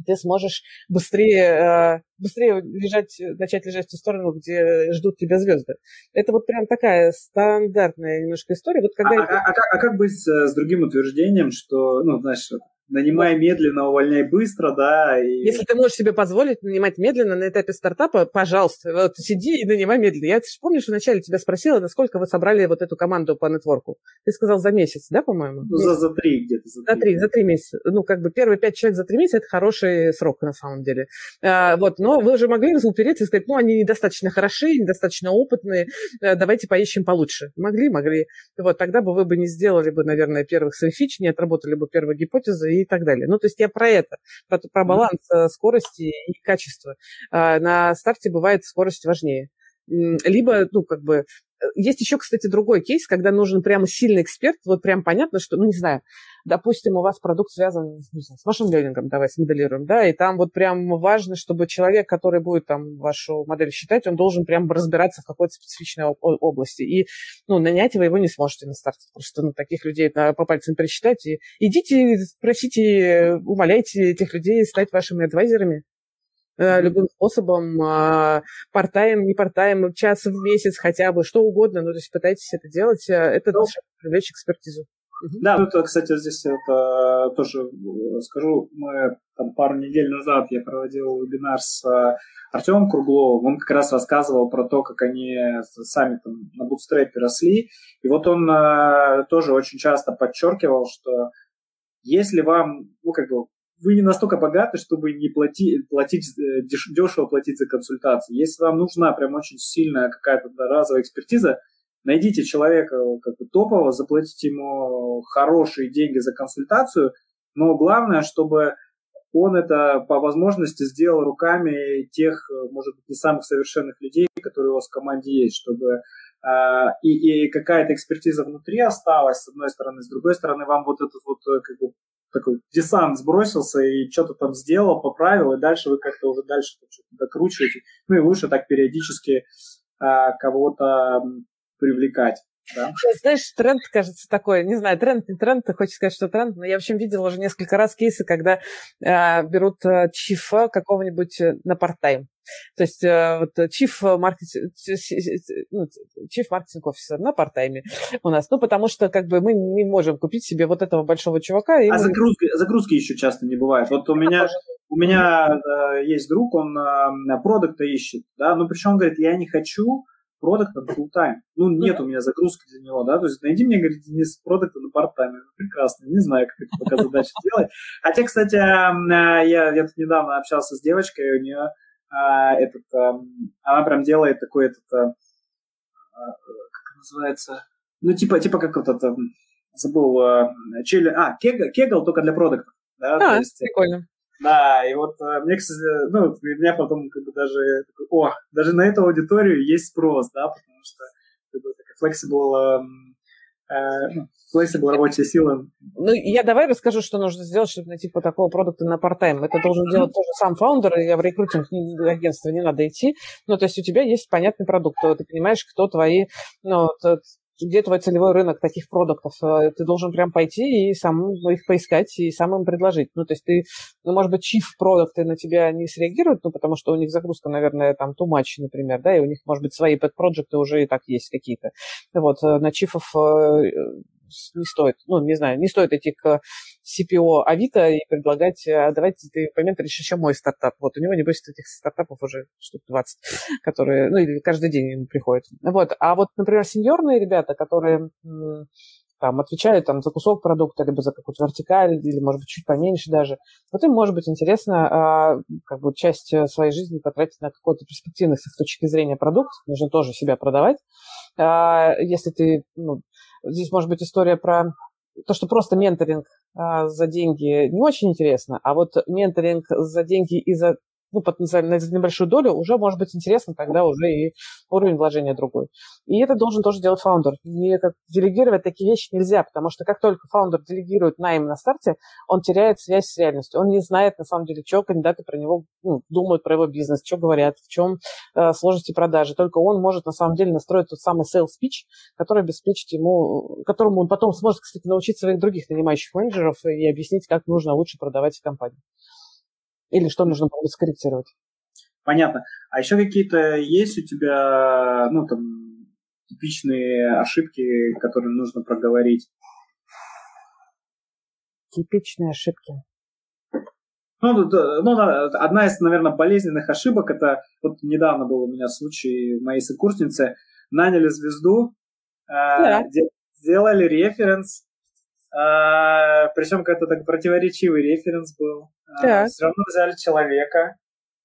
ты сможешь быстрее начать лежать в ту сторону, где ждут тебя звезды. Это вот прям такая стандартная немножко история. Вот когда как быть с другим утверждением, что, ну, знаешь, нанимай медленно, увольняй быстро, да? И... Если ты можешь себе позволить нанимать медленно на этапе стартапа, пожалуйста, вот сиди и нанимай медленно. Я помнишь, вначале тебя спросила, насколько вы собрали вот эту команду по нетворку? Ты сказал за месяц, да, по-моему? Ну, за 3 где-то. За три месяца. Ну, как бы первые 5 человек за 3 месяца – это хороший срок, на самом деле. Вот, но вы же могли упереться и сказать, ну, они недостаточно хороши, недостаточно опытные, давайте поищем получше. Могли. Вот, тогда бы вы не сделали бы, наверное, первых своих фич, не отработали бы первую гипотезу и так далее. Ну, то есть я про это, про баланс скорости и качества. На старте бывает скорость важнее. Либо, ну, как бы... Есть еще, кстати, другой кейс, когда нужен прямо сильный эксперт, вот прям понятно, что, ну, не знаю, допустим, у вас продукт связан, не знаю, с вашим лёнингом, давай смоделируем, да, и там вот прям важно, чтобы человек, который будет там вашу модель считать, он должен прям разбираться в какой-то специфичной области, и, ну, нанять его не сможете на старте, просто, ну, таких людей по пальцам пересчитать, и идите, просите, умоляйте этих людей стать вашими адвайзерами, любым способом, парт-тайм, не парт-тайм, час в месяц хотя бы, что угодно, ну, то есть пытайтесь это делать, это должно привлечь экспертизу. Да, ну, кстати, здесь это тоже скажу, мы там, пару недель назад я проводил вебинар с Артемом Кругловым, он как раз рассказывал про то, как они сами там на бутстрепе росли, и вот он тоже очень часто подчеркивал, что если вам, ну, как бы, вы не настолько богаты, чтобы не дешево платить за консультации. Если вам нужна прям очень сильная какая-то разовая экспертиза, найдите человека как бы топового, заплатите ему хорошие деньги за консультацию, но главное, чтобы он это по возможности сделал руками тех, может быть, не самых совершенных людей, которые у вас в команде есть, чтобы и какая-то экспертиза внутри осталась, с одной стороны, с другой стороны, вам вот этот вот как бы такой десант сбросился и что-то там сделал, поправил, и дальше вы как-то уже дальше что-то докручиваете. Ну и лучше так периодически кого-то привлекать. Да? Знаешь, тренд, кажется, такой, не знаю, тренд, не тренд, ты хочешь сказать, что тренд, но я, в общем, видела уже несколько раз кейсы, когда берут чифа какого-нибудь на парт-тайм. То есть вот chief marketing officer на парт-тайме у нас. Ну, потому что как бы мы не можем купить себе вот этого большого чувака. И загрузки еще часто не бывает. Вот у меня есть друг, он продукта ищет, да, ну, причем, говорит, я не хочу продукта на фулл-тайм. Ну, нет у меня загрузки для него, да, то есть найди мне, говорит, Денис, продукта на парт-тайм. Прекрасно, не знаю, как это пока задача делать. Хотя, кстати, я тут недавно общался с девочкой, у нее она прям делает такой как называется, ну, типа как вот это, забыл, кегл только для продуктов. Да, то есть, прикольно. Да, и вот мне, кстати, ну, у меня потом как бы даже, даже на эту аудиторию есть спрос, да, потому что как бы, это flexible флексибл, рабочая сила. Ну, я давай расскажу, что нужно сделать, чтобы найти по такого продукта на парт-тайм. Это должен делать тоже сам фаундер, и в рекрутинг агентство не надо идти. Ну, то есть у тебя есть понятный продукт, ты понимаешь, кто твои... Ну, где твой целевой рынок таких продуктов, ты должен прям пойти и сам их поискать, и сам им предложить. Ну, то есть ты, ну, может быть, chief продукты на тебя не среагируют, ну, потому что у них загрузка, наверное, там, too much, например, да, и у них, может быть, свои pet-проджекты уже и так есть какие-то. Вот, на чифов не стоит, ну, не знаю, не стоит идти к CPO Авито и предлагать, а давайте ты поменторишь еще мой стартап. Вот, у него, небось, этих стартапов уже штук 20, которые, ну, или каждый день ему приходят. Вот, а вот, например, сеньорные ребята, которые там отвечают там за кусок продукта, либо за какую-то вертикаль, или, может быть, чуть поменьше даже, вот им, может быть, интересно как бы часть своей жизни потратить на какой-то перспективный с их точки зрения продукт, нужно тоже себя продавать. Если ты, ну, здесь, может быть, история про то, что просто менторинг за деньги не очень интересно, а вот менторинг за деньги и за, ну, потенциально за небольшую долю уже может быть интересно, тогда уже и уровень вложения другой. И это должен тоже делать фаундер. Делегировать такие вещи нельзя, потому что как только фаундер делегирует найм на старте, он теряет связь с реальностью. Он не знает, на самом деле, что кандидаты про него, ну, думают, про его бизнес, что говорят, в чем сложности продажи. Только он может, на самом деле, настроить тот самый sales pitch, который обеспечит ему, которому он потом сможет, кстати, научить своих других нанимающих менеджеров и объяснить, как нужно лучше продавать в компании. Или что нужно было скорректировать. Понятно. А еще какие-то есть у тебя, ну, там, типичные ошибки, которые нужно проговорить? Типичные ошибки. Ну, одна из, наверное, болезненных ошибок, это вот недавно был у меня случай в моей сокурснице, наняли звезду, да, сделали референс, причем какой-то так противоречивый референс был. Так. Все равно взяли человека.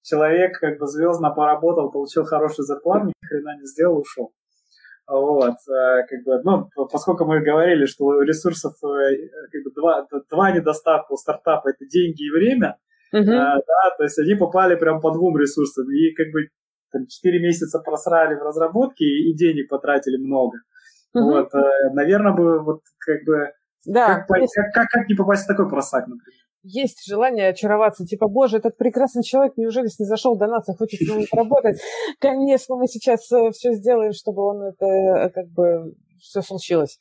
Человек как бы звездно поработал, получил хороший зарплату, ни хрена не сделал, ушел. Вот. Как бы, ну, поскольку мы говорили, что у ресурсов как бы, два недостатка у стартапа – это деньги и время, да, то есть они попали прям по двум ресурсам. И как бы там, 4 месяца просрали в разработке и денег потратили много. Вот. Наверное, бы вот как бы... Да, как не попасть в такой просак, например? Есть желание очароваться, типа, боже, этот прекрасный человек, неужели снизошел до нас и хочет с ним работать? Конечно, мы сейчас все сделаем, чтобы он это, как бы, все случилось.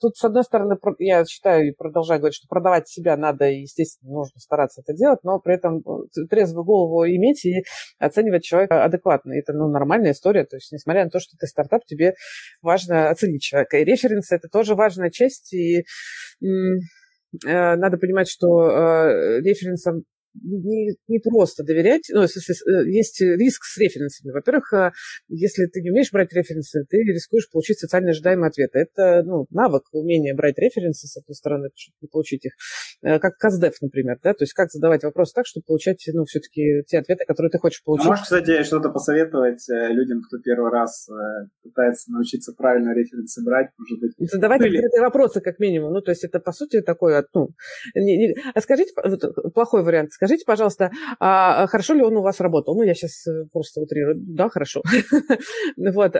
Тут, с одной стороны, я считаю и продолжаю говорить, что продавать себя надо, и, естественно, нужно стараться это делать, но при этом трезвую голову иметь и оценивать человека адекватно. Это, ну, нормальная история, то есть, несмотря на то, что ты стартап, тебе важно оценить человека. И референсы – это тоже важная часть, и... Надо понимать, что референсам не просто доверять. Ну, есть риск с референсами. Во-первых, если ты не умеешь брать референсы, ты рискуешь получить социально ожидаемые ответы. Это, ну, навык, умение брать референсы, с одной стороны, чтобы не получить их. Как каздев, например, да? То есть как задавать вопросы так, чтобы получать, ну, все-таки те ответы, которые ты хочешь получить. А можешь, кстати, что-то посоветовать людям, кто первый раз пытается научиться правильно референсы брать? Может быть, задавать открытые вопросы, как минимум. Ну, то есть это, по сути, такое... Ну, а скажите, плохой вариант, скажите, пожалуйста, а хорошо ли он у вас работал? Ну, я сейчас просто утрирую. Да, хорошо. Вот.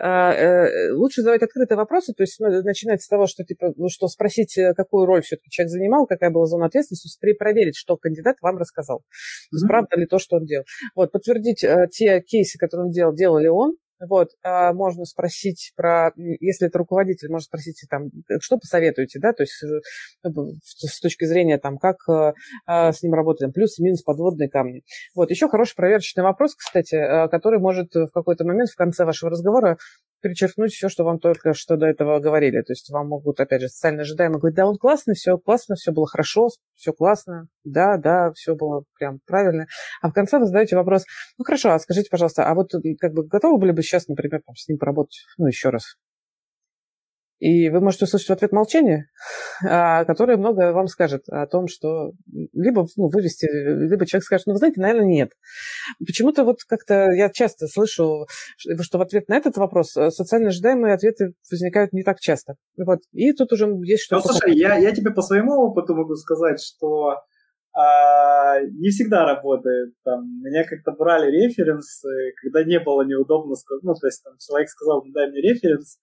Лучше задавать открытые вопросы, то есть начинать с того, что типа, ну, что спросить, какую роль все-таки человек занимал, какая была зона ответственности, перепроверить, что кандидат вам рассказал. То есть правда ли то, что он делал. Вот. Подтвердить те кейсы, которые он делал, делал ли он. Вот, можно спросить про, если это руководитель, можно спросить, там, что посоветуете, да, то есть с точки зрения, там, как с ним работаем, плюс и минус подводные камни. Вот, еще хороший проверочный вопрос, кстати, который может в какой-то момент в конце вашего разговора перечеркнуть все, что вам только что до этого говорили. То есть вам могут, опять же, социально ожидаемо говорить, да, он классно, все было хорошо, все классно, да, все было прям правильно. А в конце вы задаете вопрос, ну, хорошо, а скажите, пожалуйста, а вот как бы готовы были бы сейчас, например, там, с ним поработать, ну, еще раз? И вы можете услышать в ответ молчание, которое много вам скажет о том, что либо, ну, вывести, либо человек скажет, ну, вы знаете, наверное, нет. Почему-то вот как-то я часто слышу, что в ответ на этот вопрос социально ожидаемые ответы возникают не так часто. Вот. И тут уже есть что-то... Ну, слушай, я тебе по своему опыту могу сказать, что не всегда работает. Там, меня как-то брали референс, когда не было неудобно сказать, ну, то есть там человек сказал, дай мне референс,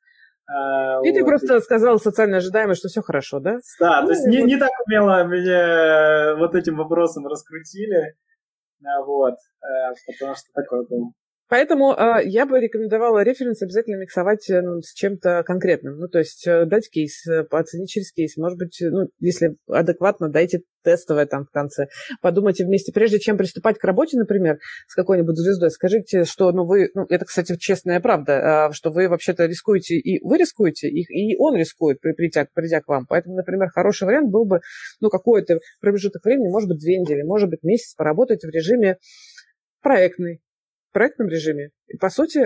И ты просто сказал социально ожидаемо, что все хорошо, да? Да, то есть не так умело меня вот этим вопросом раскрутили, вот, потому что такое было. Поэтому я бы рекомендовала референс обязательно миксовать с чем-то конкретным. Ну, то есть дать кейс, оценить через кейс. Может быть, если адекватно, дайте тестовое там в конце. Подумайте вместе. Прежде чем приступать к работе, например, с какой-нибудь звездой, скажите, что вы... это, кстати, честная правда, что вы вообще-то рискуете, и вы рискуете, и он рискует, придя к вам. Поэтому, например, хороший вариант был бы, какой-то промежуток времени, может быть, 2 недели, может быть, месяц поработать в режиме проектном режиме. И, по сути,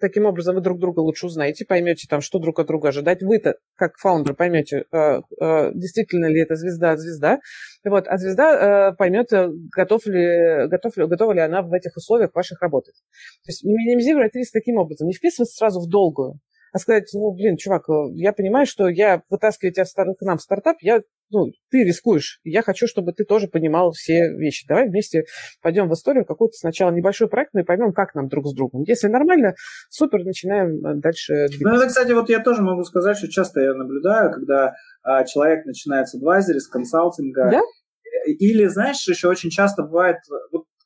таким образом вы друг друга лучше узнаете, поймете, что друг от друга ожидать. Вы-то, как фаундер, поймете, действительно ли это звезда от звезда. Вот. А звезда поймет, готова ли она в этих условиях ваших работать. То есть минимизировать риск таким образом. Не вписываться сразу в долгую, а сказать, чувак, я понимаю, что я вытаскиваю тебя к нам в стартап, ты рискуешь, я хочу, чтобы ты тоже понимал все вещи. Давай вместе пойдем в историю какую-то сначала небольшой проект, и поймем, как нам друг с другом. Если нормально, супер, начинаем дальше двигаться. Это, кстати, я тоже могу сказать, что часто я наблюдаю, когда человек начинает с адвайзера, с консалтинга. Да? Или, знаешь, еще очень часто бывает,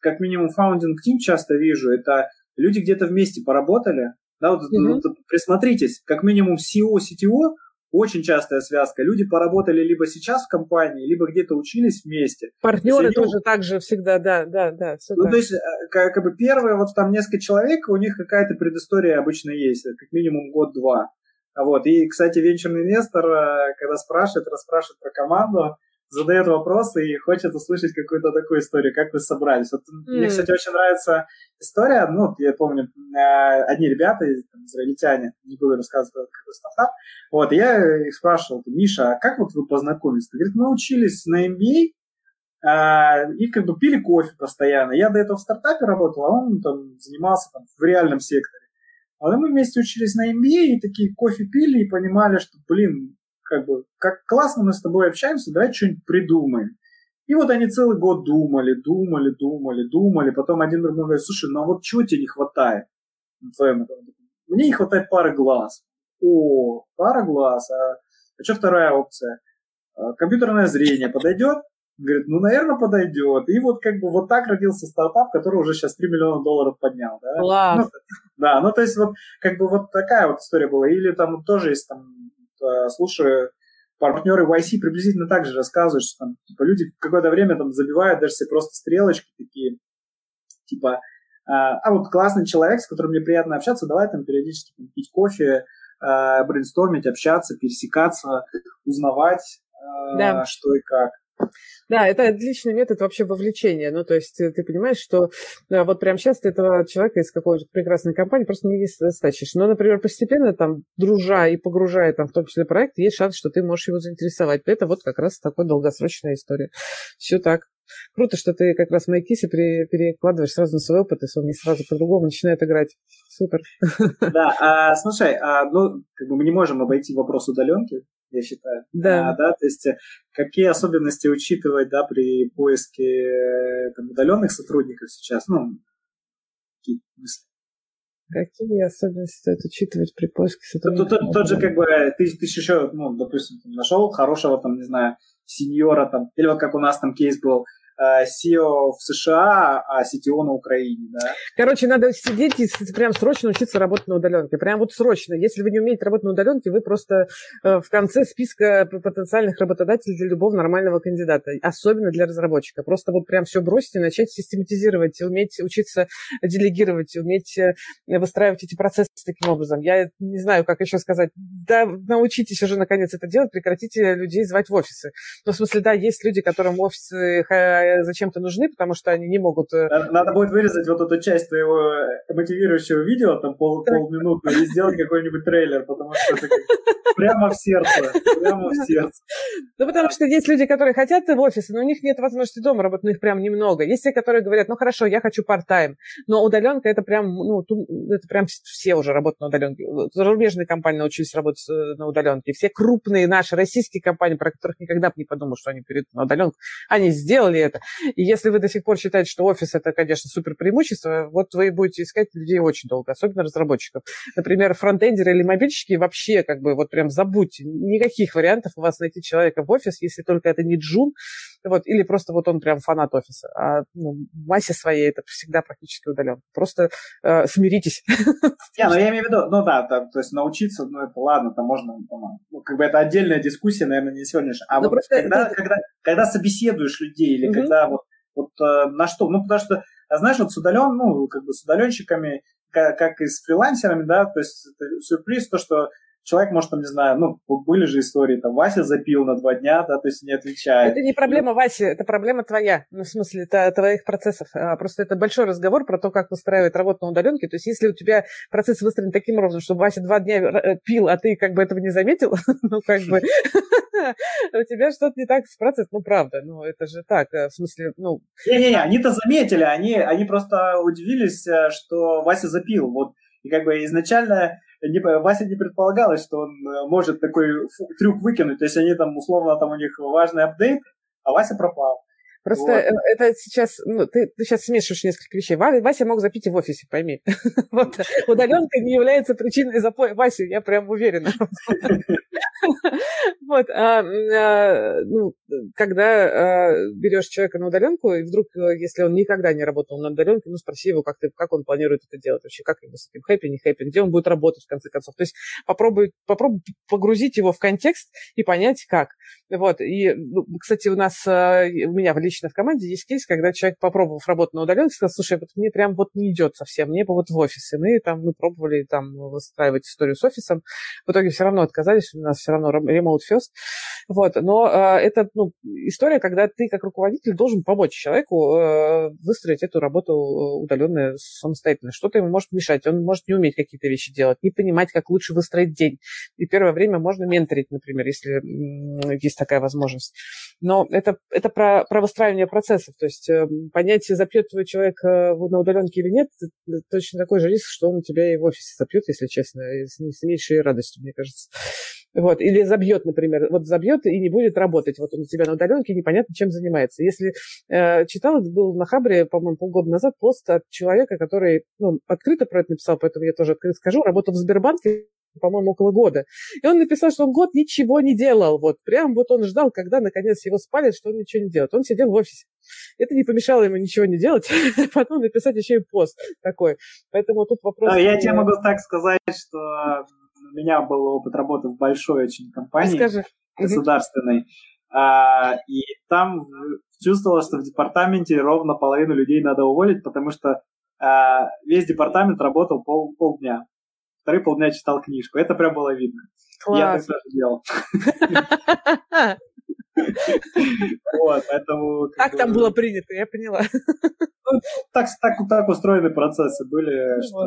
как минимум фаундинг-тим часто вижу, это люди где-то вместе поработали. Да, присмотритесь, как минимум CEO, CTO, очень частая связка. Люди поработали либо сейчас в компании, либо где-то учились вместе. Партнеры тоже так же всегда, да. То есть, как бы первые, там несколько человек, у них какая-то предыстория обычно есть, как минимум 1-2. Вот. И, кстати, венчурный инвестор, когда расспрашивает про команду, задает вопросы и хочет услышать какую-то такую историю, как вы собрались. Мне, кстати, очень нравится история. Я помню, одни ребята, израильтяне, не буду рассказывать про какой стартап. Я их спрашивал, Миша, а как вы познакомились? Он говорит, мы учились на MBA и пили кофе постоянно. Я до этого в стартапе работал, а он занимался в реальном секторе. А мы вместе учились на MBA и такие кофе пили и понимали, что, как классно мы с тобой общаемся, давай что-нибудь придумаем. И они целый год думали. Потом один другой говорит, слушай, чего тебе не хватает? Мне не хватает пары глаз. О, пара глаз. А что вторая опция? Компьютерное зрение подойдет? Говорит, наверное, подойдет. И так родился стартап, который уже сейчас $3 миллиона поднял. Да? Класс. Такая история была. Или тоже есть слушаю, партнеры YC приблизительно так же рассказывают, что люди какое-то время забивают даже себе просто стрелочки такие, классный человек, с которым мне приятно общаться, давай периодически пить кофе, брейнстормить, общаться, пересекаться, узнавать, что и как. Да, это отличный метод вообще вовлечения. То есть ты понимаешь, что прямо сейчас ты этого человека из какой-то прекрасной компании просто не стащишь. Но, например, постепенно, дружа и погружая, в том числе проект, есть шанс, что ты можешь его заинтересовать. Это как раз такая долгосрочная история. Все так. Круто, что ты как раз мои кейсы перекладываешь сразу на свой опыт, и он не сразу по-другому начинает играть. Супер. Да, слушай, мы не можем обойти вопрос удаленки, я считаю. Да. То есть какие особенности учитывать, при поиске удаленных сотрудников сейчас? Какие мысли? Какие особенности стоит учитывать при поиске сотрудников? Тот же, ты еще, допустим, нашел хорошего, сеньора, или как у нас кейс был, CEO в США, а CTO на Украине, да? Короче, надо сидеть и прям срочно учиться работать на удаленке. Прям срочно. Если вы не умеете работать на удаленке, вы просто в конце списка потенциальных работодателей для любого нормального кандидата, особенно для разработчика. Просто прям все бросить и начать систематизировать, уметь учиться делегировать, уметь выстраивать эти процессы таким образом. Я не знаю, как еще сказать. Да, научитесь уже, наконец, это делать, прекратите людей звать в офисы. Ну, в смысле, да, есть люди, которым офисы зачем-то нужны, потому что они не могут... Надо будет вырезать эту часть твоего мотивирующего видео, полминуты, и сделать какой-нибудь трейлер, потому что это прямо в сердце. Потому что есть люди, которые хотят в офисе, но у них нет возможности дома работать, но их прям немного. Есть те, которые говорят, хорошо, я хочу парт-тайм, но удаленка, это прям, все уже работают на удаленке. Зарубежные компании научились работать на удаленке. Все крупные наши российские компании, про которых никогда бы не подумал, что они перейдут на удаленку, они сделали это. рынка. И если вы до сих пор считаете, что офис – это, конечно, супер преимущество, вот вы будете искать людей очень долго, особенно разработчиков. Например, фронтендеры или мобильщики вообще как бы вот прям забудьте. Никаких вариантов у вас найти человека в офис, если только это не джун, вот, или просто вот он прям фанат офиса. А ну, в массе своей это всегда практически удаленно. Просто смиритесь. Я имею в виду, то есть научиться, это ладно, там можно, это отдельная дискуссия, наверное, не сегодняшняя. А вот когда собеседуешь людей, или когда вот на что, потому что, знаешь, вот с удаленщиками, как и с фрилансерами, да, то есть сюрприз то, что человек может, были же истории, Вася запил на 2 дня, да, то есть не отвечает. Это не проблема Васи, это проблема твоя, твоих процессов. Просто это большой разговор про то, как выстраивать работу на удаленке. То есть если у тебя процесс выстроен таким образом, что Вася 2 дня пил, а ты этого не заметил, у тебя что-то не так с процессом, правда, это же так, Не-не-не, они-то заметили, они просто удивились, что Вася запил, И изначально Вася не предполагалось, что он может такой трюк выкинуть. То есть они у них важный апдейт, а Вася пропал. Просто это сейчас, ты сейчас смешиваешь несколько вещей. Вася мог запить и в офисе, пойми. Удаленка не является причиной запоя Васи, я прям уверена. Когда берешь человека на удаленку, и вдруг, если он никогда не работал на удаленке, спроси его, как он планирует это делать вообще, как ему с этим хэппи, не хэппи, где он будет работать, в конце концов. То есть попробуй погрузить его в контекст и понять, как. И, кстати, у меня в лично в команде есть кейс, когда человек, попробовав работу на удаленке, сказал, слушай, мне прям не идет совсем, мне бы в офис. И мы пробовали выстраивать историю с офисом. В итоге все равно отказались, у нас все равно remote first. Но это история, когда ты как руководитель должен помочь человеку выстроить эту работу удаленную самостоятельно. Что-то ему может мешать, он может не уметь какие-то вещи делать, не понимать, как лучше выстроить день. И первое время можно менторить, например, если есть такая возможность. Но это про выстраивание процессов. То есть понять, запьет твой человек на удаленке или нет, точно такой же риск, что он тебя и в офисе запьет, если честно, и с меньшей радостью, мне кажется. Или забьет, например. Забьет и не будет работать. Он у тебя на удаленке, непонятно, чем занимается. Если читал, был на Хабре, по-моему, полгода назад пост от человека, который открыто про это написал, поэтому я тоже открыто скажу, работал в Сбербанке, по-моему, около года. И он написал, что он год ничего не делал. Он ждал, когда наконец его спалят, что он ничего не делает. Он сидел в офисе. Это не помешало ему ничего не делать, потом написать еще и пост такой. Поэтому тут вопрос... Я тебе могу так сказать, что... У меня был опыт работы в большой очень компании, государственной, и там чувствовалось, что в департаменте ровно половину людей надо уволить, потому что весь департамент работал полдня. Вторые полдня читал книжку. Это прям было видно. Класс. Я так тоже делал. Поэтому... Так там было принято, я поняла. Так устроены процессы были, что...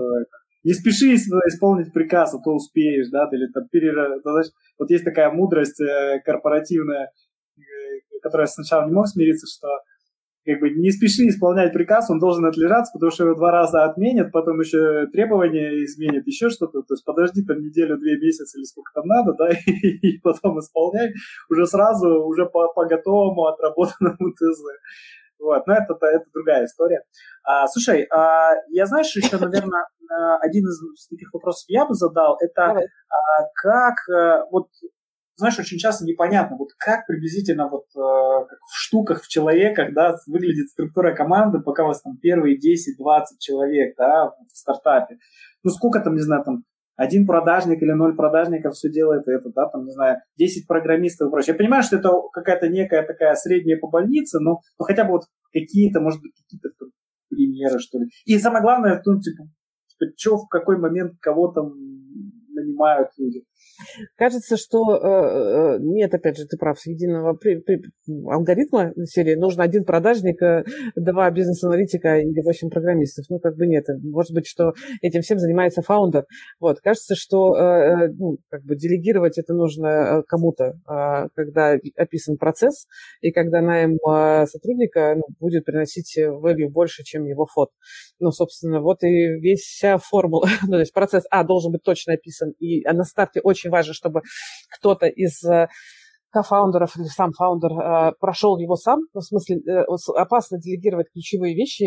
Не спеши исполнить приказ, а то успеешь, да, или есть такая мудрость корпоративная, которая сначала не мог смириться, что не спеши исполнять приказ, он должен отлежаться, потому что его 2 раза отменят, потом еще требования изменят, еще что-то, то есть подожди неделю, 2 месяца или сколько там надо, да, и потом исполняй уже сразу, уже по готовому отработанному ТЗ. Но это другая история. Слушай, я, знаешь, еще, наверное, один из таких вопросов я бы задал, это очень часто непонятно, как приблизительно как в штуках, в человеках, да, выглядит структура команды, пока у вас первые 10-20 человек, да, в стартапе. Сколько там 1 продажник или 0 продажников все делает это, 10 программистов и прочее. Я понимаю, что это какая-то некая такая средняя по больнице, но хотя бы какие-то, может быть, какие-то примеры, что ли. И самое главное, что в какой момент кого там нанимают люди. Кажется, что нет, опять же, ты прав, единого алгоритма серии нужно 1 продажник, 2 бизнес-аналитика или 8 программистов. Нет. Может быть, что этим всем занимается фаундер. Кажется, что делегировать это нужно кому-то, когда описан процесс, и когда найм сотрудника будет приносить value больше, чем его фот. Собственно, и вся формула. То есть процесс должен быть точно описан, и на старте очень важно, чтобы кто-то из кофаундеров или сам фаундер прошел его сам, в смысле опасно делегировать ключевые вещи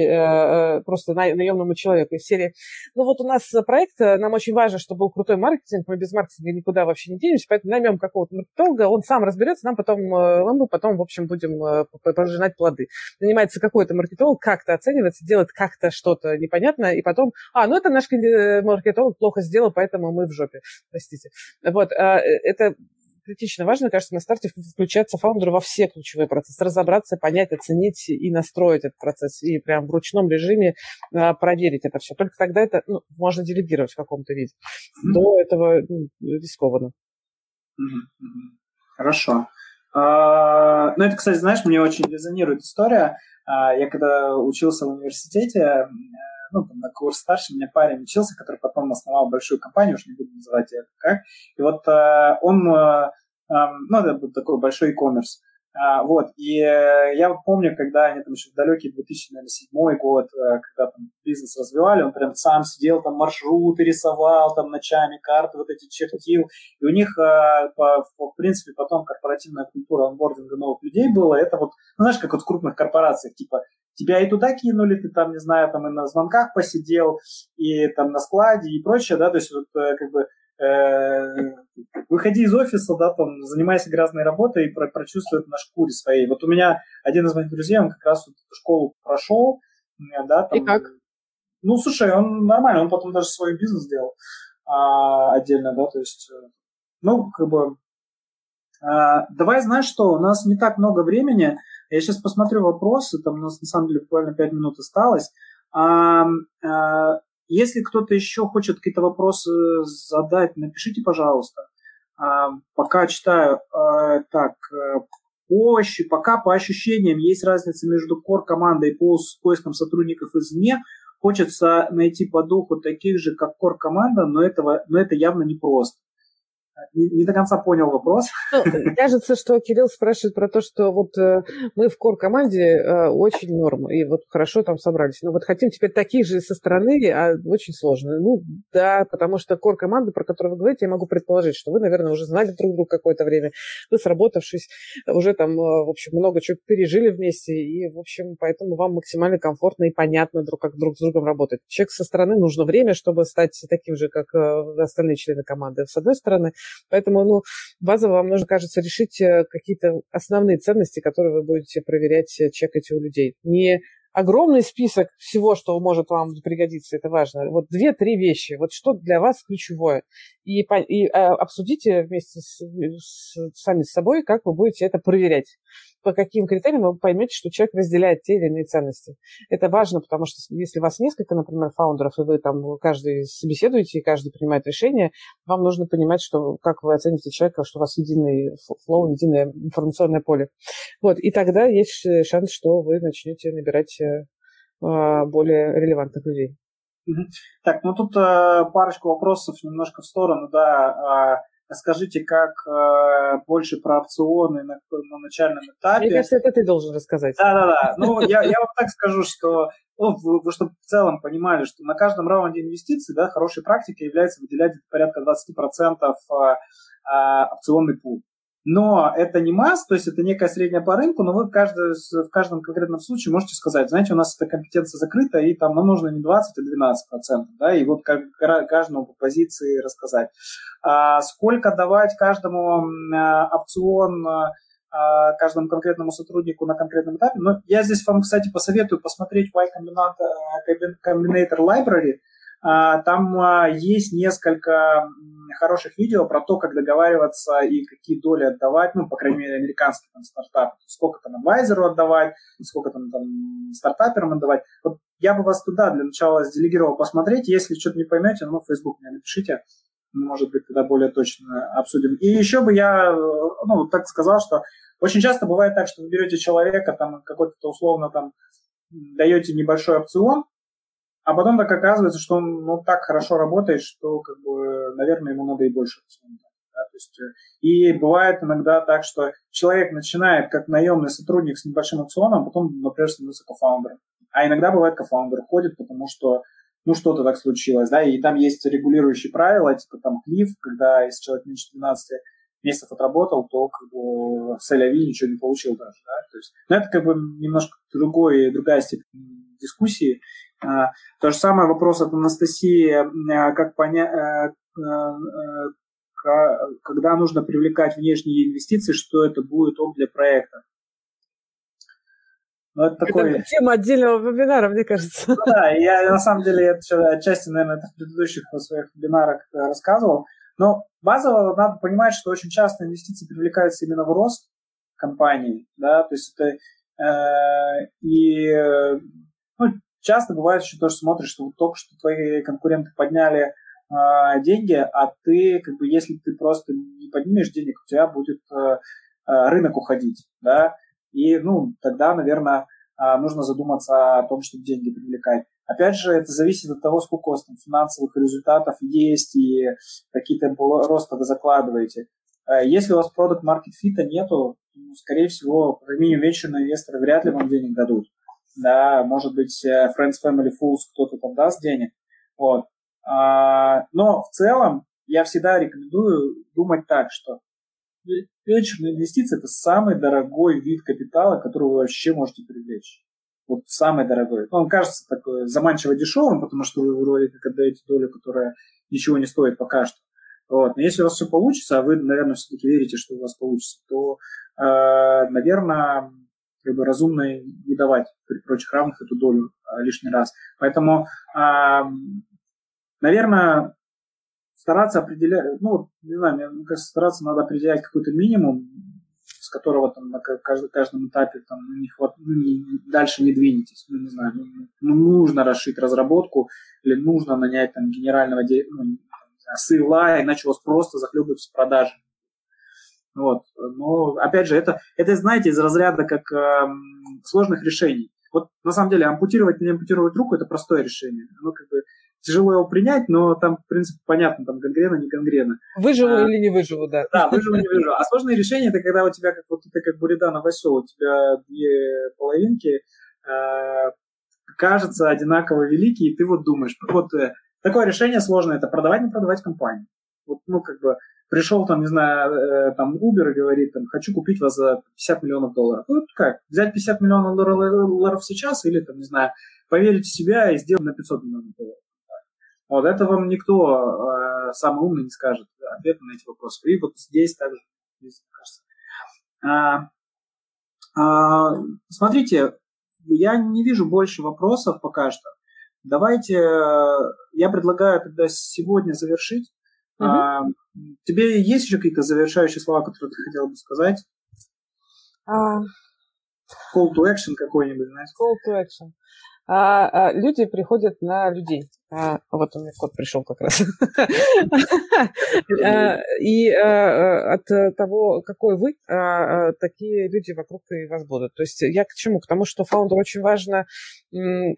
просто наемному человеку из серии. Ну вот у нас проект, нам очень важно, чтобы был крутой маркетинг, мы без маркетинга никуда вообще не денемся, поэтому наймем какого-то маркетолога, он сам разберется, мы потом, в общем, будем пожинать плоды. Нанимается какой-то маркетолог, как-то оценивается, делает как-то что-то непонятное, и потом, ну это наш маркетолог плохо сделал, поэтому мы в жопе, простите. Вот, это критично важно, кажется, на старте включаться фаундеру во все ключевые процессы, разобраться, понять, оценить и настроить этот процесс, и прям в ручном режиме проверить это все. Только тогда это можно делегировать в каком-то виде. До этого рискованно. Хорошо. Ну, это, кстати, знаешь, мне очень резонирует история. Я когда учился в университете, на курс старше, у меня парень учился, который потом основал большую компанию, уж не буду называть ее как. И вот он, это был такой большой e-commerce. И я помню, когда они там еще в далекий 2007 год, когда там бизнес развивали, он прям сам сидел, там маршруты рисовал, там ночами карты вот эти чертил. И у них, в принципе, потом корпоративная культура онбординга новых людей была. Это вот, знаешь, как вот в крупных корпорациях, типа тебя и туда кинули, ты там, не знаю, там и на звонках посидел, и там на складе и прочее, да, то есть вот как бы выходи из офиса, да, там, занимайся грязной работой и прочувствуй это на шкуре своей. Вот у меня один из моих друзей, он как раз вот школу прошел, да, там. И как? Ну, слушай, он нормально, он потом даже свой бизнес сделал отдельно, да, то есть, давай, знаешь что, у нас не так много времени. Я сейчас посмотрю вопросы, там у нас на самом деле буквально 5 минут осталось. Если кто-то еще хочет какие-то вопросы задать, напишите, пожалуйста. Пока читаю. Пока по ощущениям есть разница между кор-командой и поиском сотрудников извне. Хочется найти по духу таких же, как кор-команда, но это явно непросто. Не до конца понял вопрос. Кажется, что Кирилл спрашивает про то, что вот мы в кор-команде очень норм, и вот хорошо там собрались. Но вот хотим теперь таких же со стороны, а очень сложно. Ну да, потому что кор-команда, про которую вы говорите, я могу предположить, что вы, наверное, уже знали друг друга какое-то время, вы сработавшись, уже там, в общем, много чего пережили вместе, и, в общем, поэтому вам максимально комфортно и понятно, как друг с другом работать. Человек со стороны нужно время, чтобы стать таким же, как остальные члены команды, с одной стороны. Поэтому, базово вам нужно, кажется, решить какие-то основные ценности, которые вы будете проверять, чекать у людей. Не огромный список всего, что может вам пригодиться, это важно. Вот 2-3 вещи, вот что для вас ключевое. И обсудите вместе сами с собой, как вы будете это проверять. По каким критериям вы поймете, что человек разделяет те или иные ценности. Это важно, потому что если у вас несколько, например, фаундеров, и вы там каждый собеседуете, и каждый принимает решение, вам нужно понимать, что, как вы оцените человека, что у вас единый флоу, единое информационное поле. Вот. И тогда есть шанс, что вы начнете набирать более релевантных людей. Так, тут парочку вопросов немножко в сторону, да. Расскажите, как больше про опционы на начальном этапе. Мне кажется, это ты должен рассказать. Да. Я вам так скажу, что вы чтобы в целом понимали, что на каждом раунде инвестиций, да, хорошей практикой является выделять порядка 20% опционный пул. Но это не масс, то есть это некая средняя по рынку, но вы в каждом конкретном случае можете сказать, знаете, у нас эта компетенция закрыта, и там нам нужно не 20, а 12%, да, и вот каждому по позиции рассказать. Сколько давать каждому опцион, каждому конкретному сотруднику на конкретном этапе? Но я здесь вам, кстати, посоветую посмотреть Y-Combinator Library. Там есть несколько хороших видео про то, как договариваться и какие доли отдавать, по крайней мере, американские там стартапы, сколько там адвайзеру отдавать, сколько там стартаперам отдавать. Вот я бы вас туда для начала делегировал посмотреть, если что-то не поймете, в Facebook мне напишите, может быть, тогда более точно обсудим. И еще бы я, так сказал, что очень часто бывает так, что вы берете человека, там, какой-то условно, там, даете небольшой опцион, а потом так оказывается, что он так хорошо работает, что, наверное, ему надо и больше. Да? То есть, и бывает иногда так, что человек начинает как наемный сотрудник с небольшим опционом, а потом, например, становится кофаундером. А иногда бывает, кофаундер уходит, потому что что-то так случилось. Да? И там есть регулирующие правила, типа там клифф, когда если человек меньше 12 месяцев отработал, то как бы сэляви ничего не получил даже. Да? То есть, но это как бы немножко другая степень дискуссии. То же самое вопрос от Анастасии, как понять, когда нужно привлекать внешние инвестиции, что это будет он для проекта. Ну, это такой... тема отдельного вебинара, мне кажется. Ну, да, я на самом деле это отчасти, наверное, это в предыдущих своих вебинарах рассказывал. Но базово надо понимать, что очень часто инвестиции привлекаются именно в рост компании, да, то есть это часто бывает еще то, что смотришь, что вот только что твои конкуренты подняли деньги, а ты, как бы, если ты просто не поднимешь денег, у тебя будет рынок уходить, да, и, ну, тогда, наверное, нужно задуматься о том, чтобы деньги привлекать. Опять же, это зависит от того, сколько у вас там финансовых результатов есть и какие темпы роста вы закладываете. Если у вас продакт-маркет-фита нету, ну, скорее всего, по минимуму вечерние инвесторы вряд ли вам денег дадут. Да, может быть, Friends, Family, Fools кто-то там даст денег. Вот. Но в целом я всегда рекомендую думать так, что венчурные инвестиции – это самый дорогой вид капитала, который вы вообще можете привлечь. Вот самый дорогой. Он кажется такой заманчиво дешевым, потому что вы вроде как отдаете долю, которая ничего не стоит пока что. Вот. Но если у вас все получится, а вы, наверное, все-таки верите, что у вас получится, то, наверное, как бы разумно не давать при прочих равных эту долю лишний раз. Поэтому, наверное, стараться определять, ну, не знаю, мне кажется, стараться надо определять какой-то минимум, с которого там на каждом этапе там, дальше не двинетесь. Ну, не знаю, нужно расширить разработку или нужно нанять там генерального сейла, иначе у вас просто захлебываются продажи. Вот. Но, опять же, это, знаете, из разряда как сложных решений. Вот, на самом деле, ампутировать или не ампутировать руку – это простое решение. Оно как бы тяжело его принять, но там, в принципе, понятно, там гангрена, не гангрена. Выживу или не выживу, да. Да, выживу, не выживу. А сложные решения – это когда у тебя, как вот это как Буриданов осел, у тебя две половинки, кажется, одинаково великие, и ты вот думаешь. Вот такое решение сложное – это продавать, не продавать компанию. Вот, ну, как бы, пришел там, не знаю, там Uber и говорит, там, хочу купить вас за $50 миллионов. Ну, это как? Взять $50 миллионов сейчас или, там, не знаю, поверить в себя и сделать на $500 миллионов. Вот это вам никто самый умный не скажет ответа на эти вопросы. И вот здесь также, здесь, мне кажется. Смотрите, я не вижу больше вопросов пока что. Давайте, я предлагаю тогда сегодня завершить. Тебе есть еще какие-то завершающие слова, которые ты хотела бы сказать? Call to action какой-нибудь, знаешь? Call to action. Люди приходят на людей. Вот у меня кот пришел как раз. И от того, какой вы, такие люди вокруг и вас будут. То есть я к чему? К тому, что фаундеру очень важно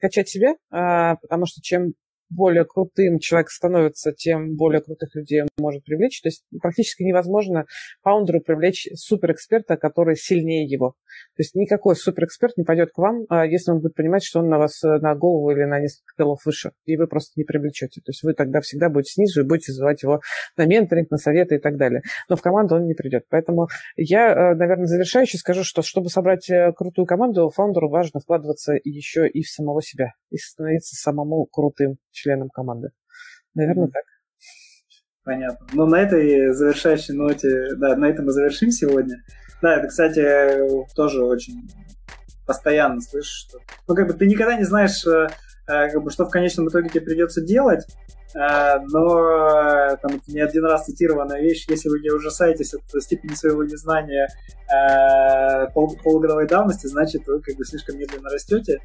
качать себя, потому что чем более крутым человек становится, тем более крутых людей он может привлечь. То есть практически невозможно фаундеру привлечь суперэксперта, который сильнее его. То есть никакой суперэксперт не пойдет к вам, если он будет понимать, что он на вас на голову или на несколько голов выше, и вы просто не привлечете. То есть вы тогда всегда будете снизу и будете звать его на менторинг, на советы и так далее. Но в команду он не придет. Поэтому я, наверное, завершающе скажу, что чтобы собрать крутую команду, фаундеру важно вкладываться еще и в самого себя, и становиться самому крутым членом команды. Наверное, так. Понятно. Ну, на этой завершающей ноте, да, на этом мы завершим сегодня. Да, это, кстати, тоже очень постоянно слышишь, что... Ну, как бы ты никогда не знаешь, как бы, что в конечном итоге тебе придется делать, но там не один раз цитированная вещь, если вы не ужасаетесь от степени своего незнания полугодовой давности, значит, вы как бы слишком медленно растете.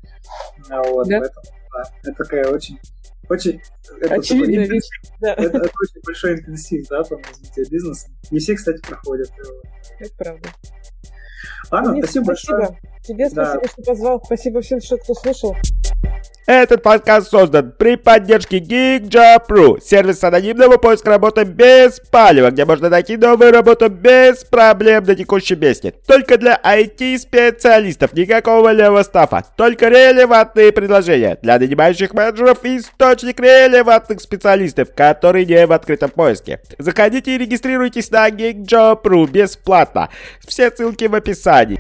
Вот, да. Поэтому, да, это такая очень... Очень, очевидная вещь, да. Это очень большой интенсив, да, по развитию бизнеса. Не все, кстати, проходят. Это правда. Ладно, спасибо большое. Тебе спасибо, что позвал. Спасибо всем, кто слушал. Этот подкаст создан при поддержке Geekjob.ru, сервис анонимного поиска работы без палева, где можно найти новую работу без проблем на текущем месте. Только для IT-специалистов, никакого левого стафа, только релевантные предложения для нанимающих менеджеров и источник релевантных специалистов, которые не в открытом поиске. Заходите и регистрируйтесь на Geekjob.ru бесплатно. Все ссылки в описании.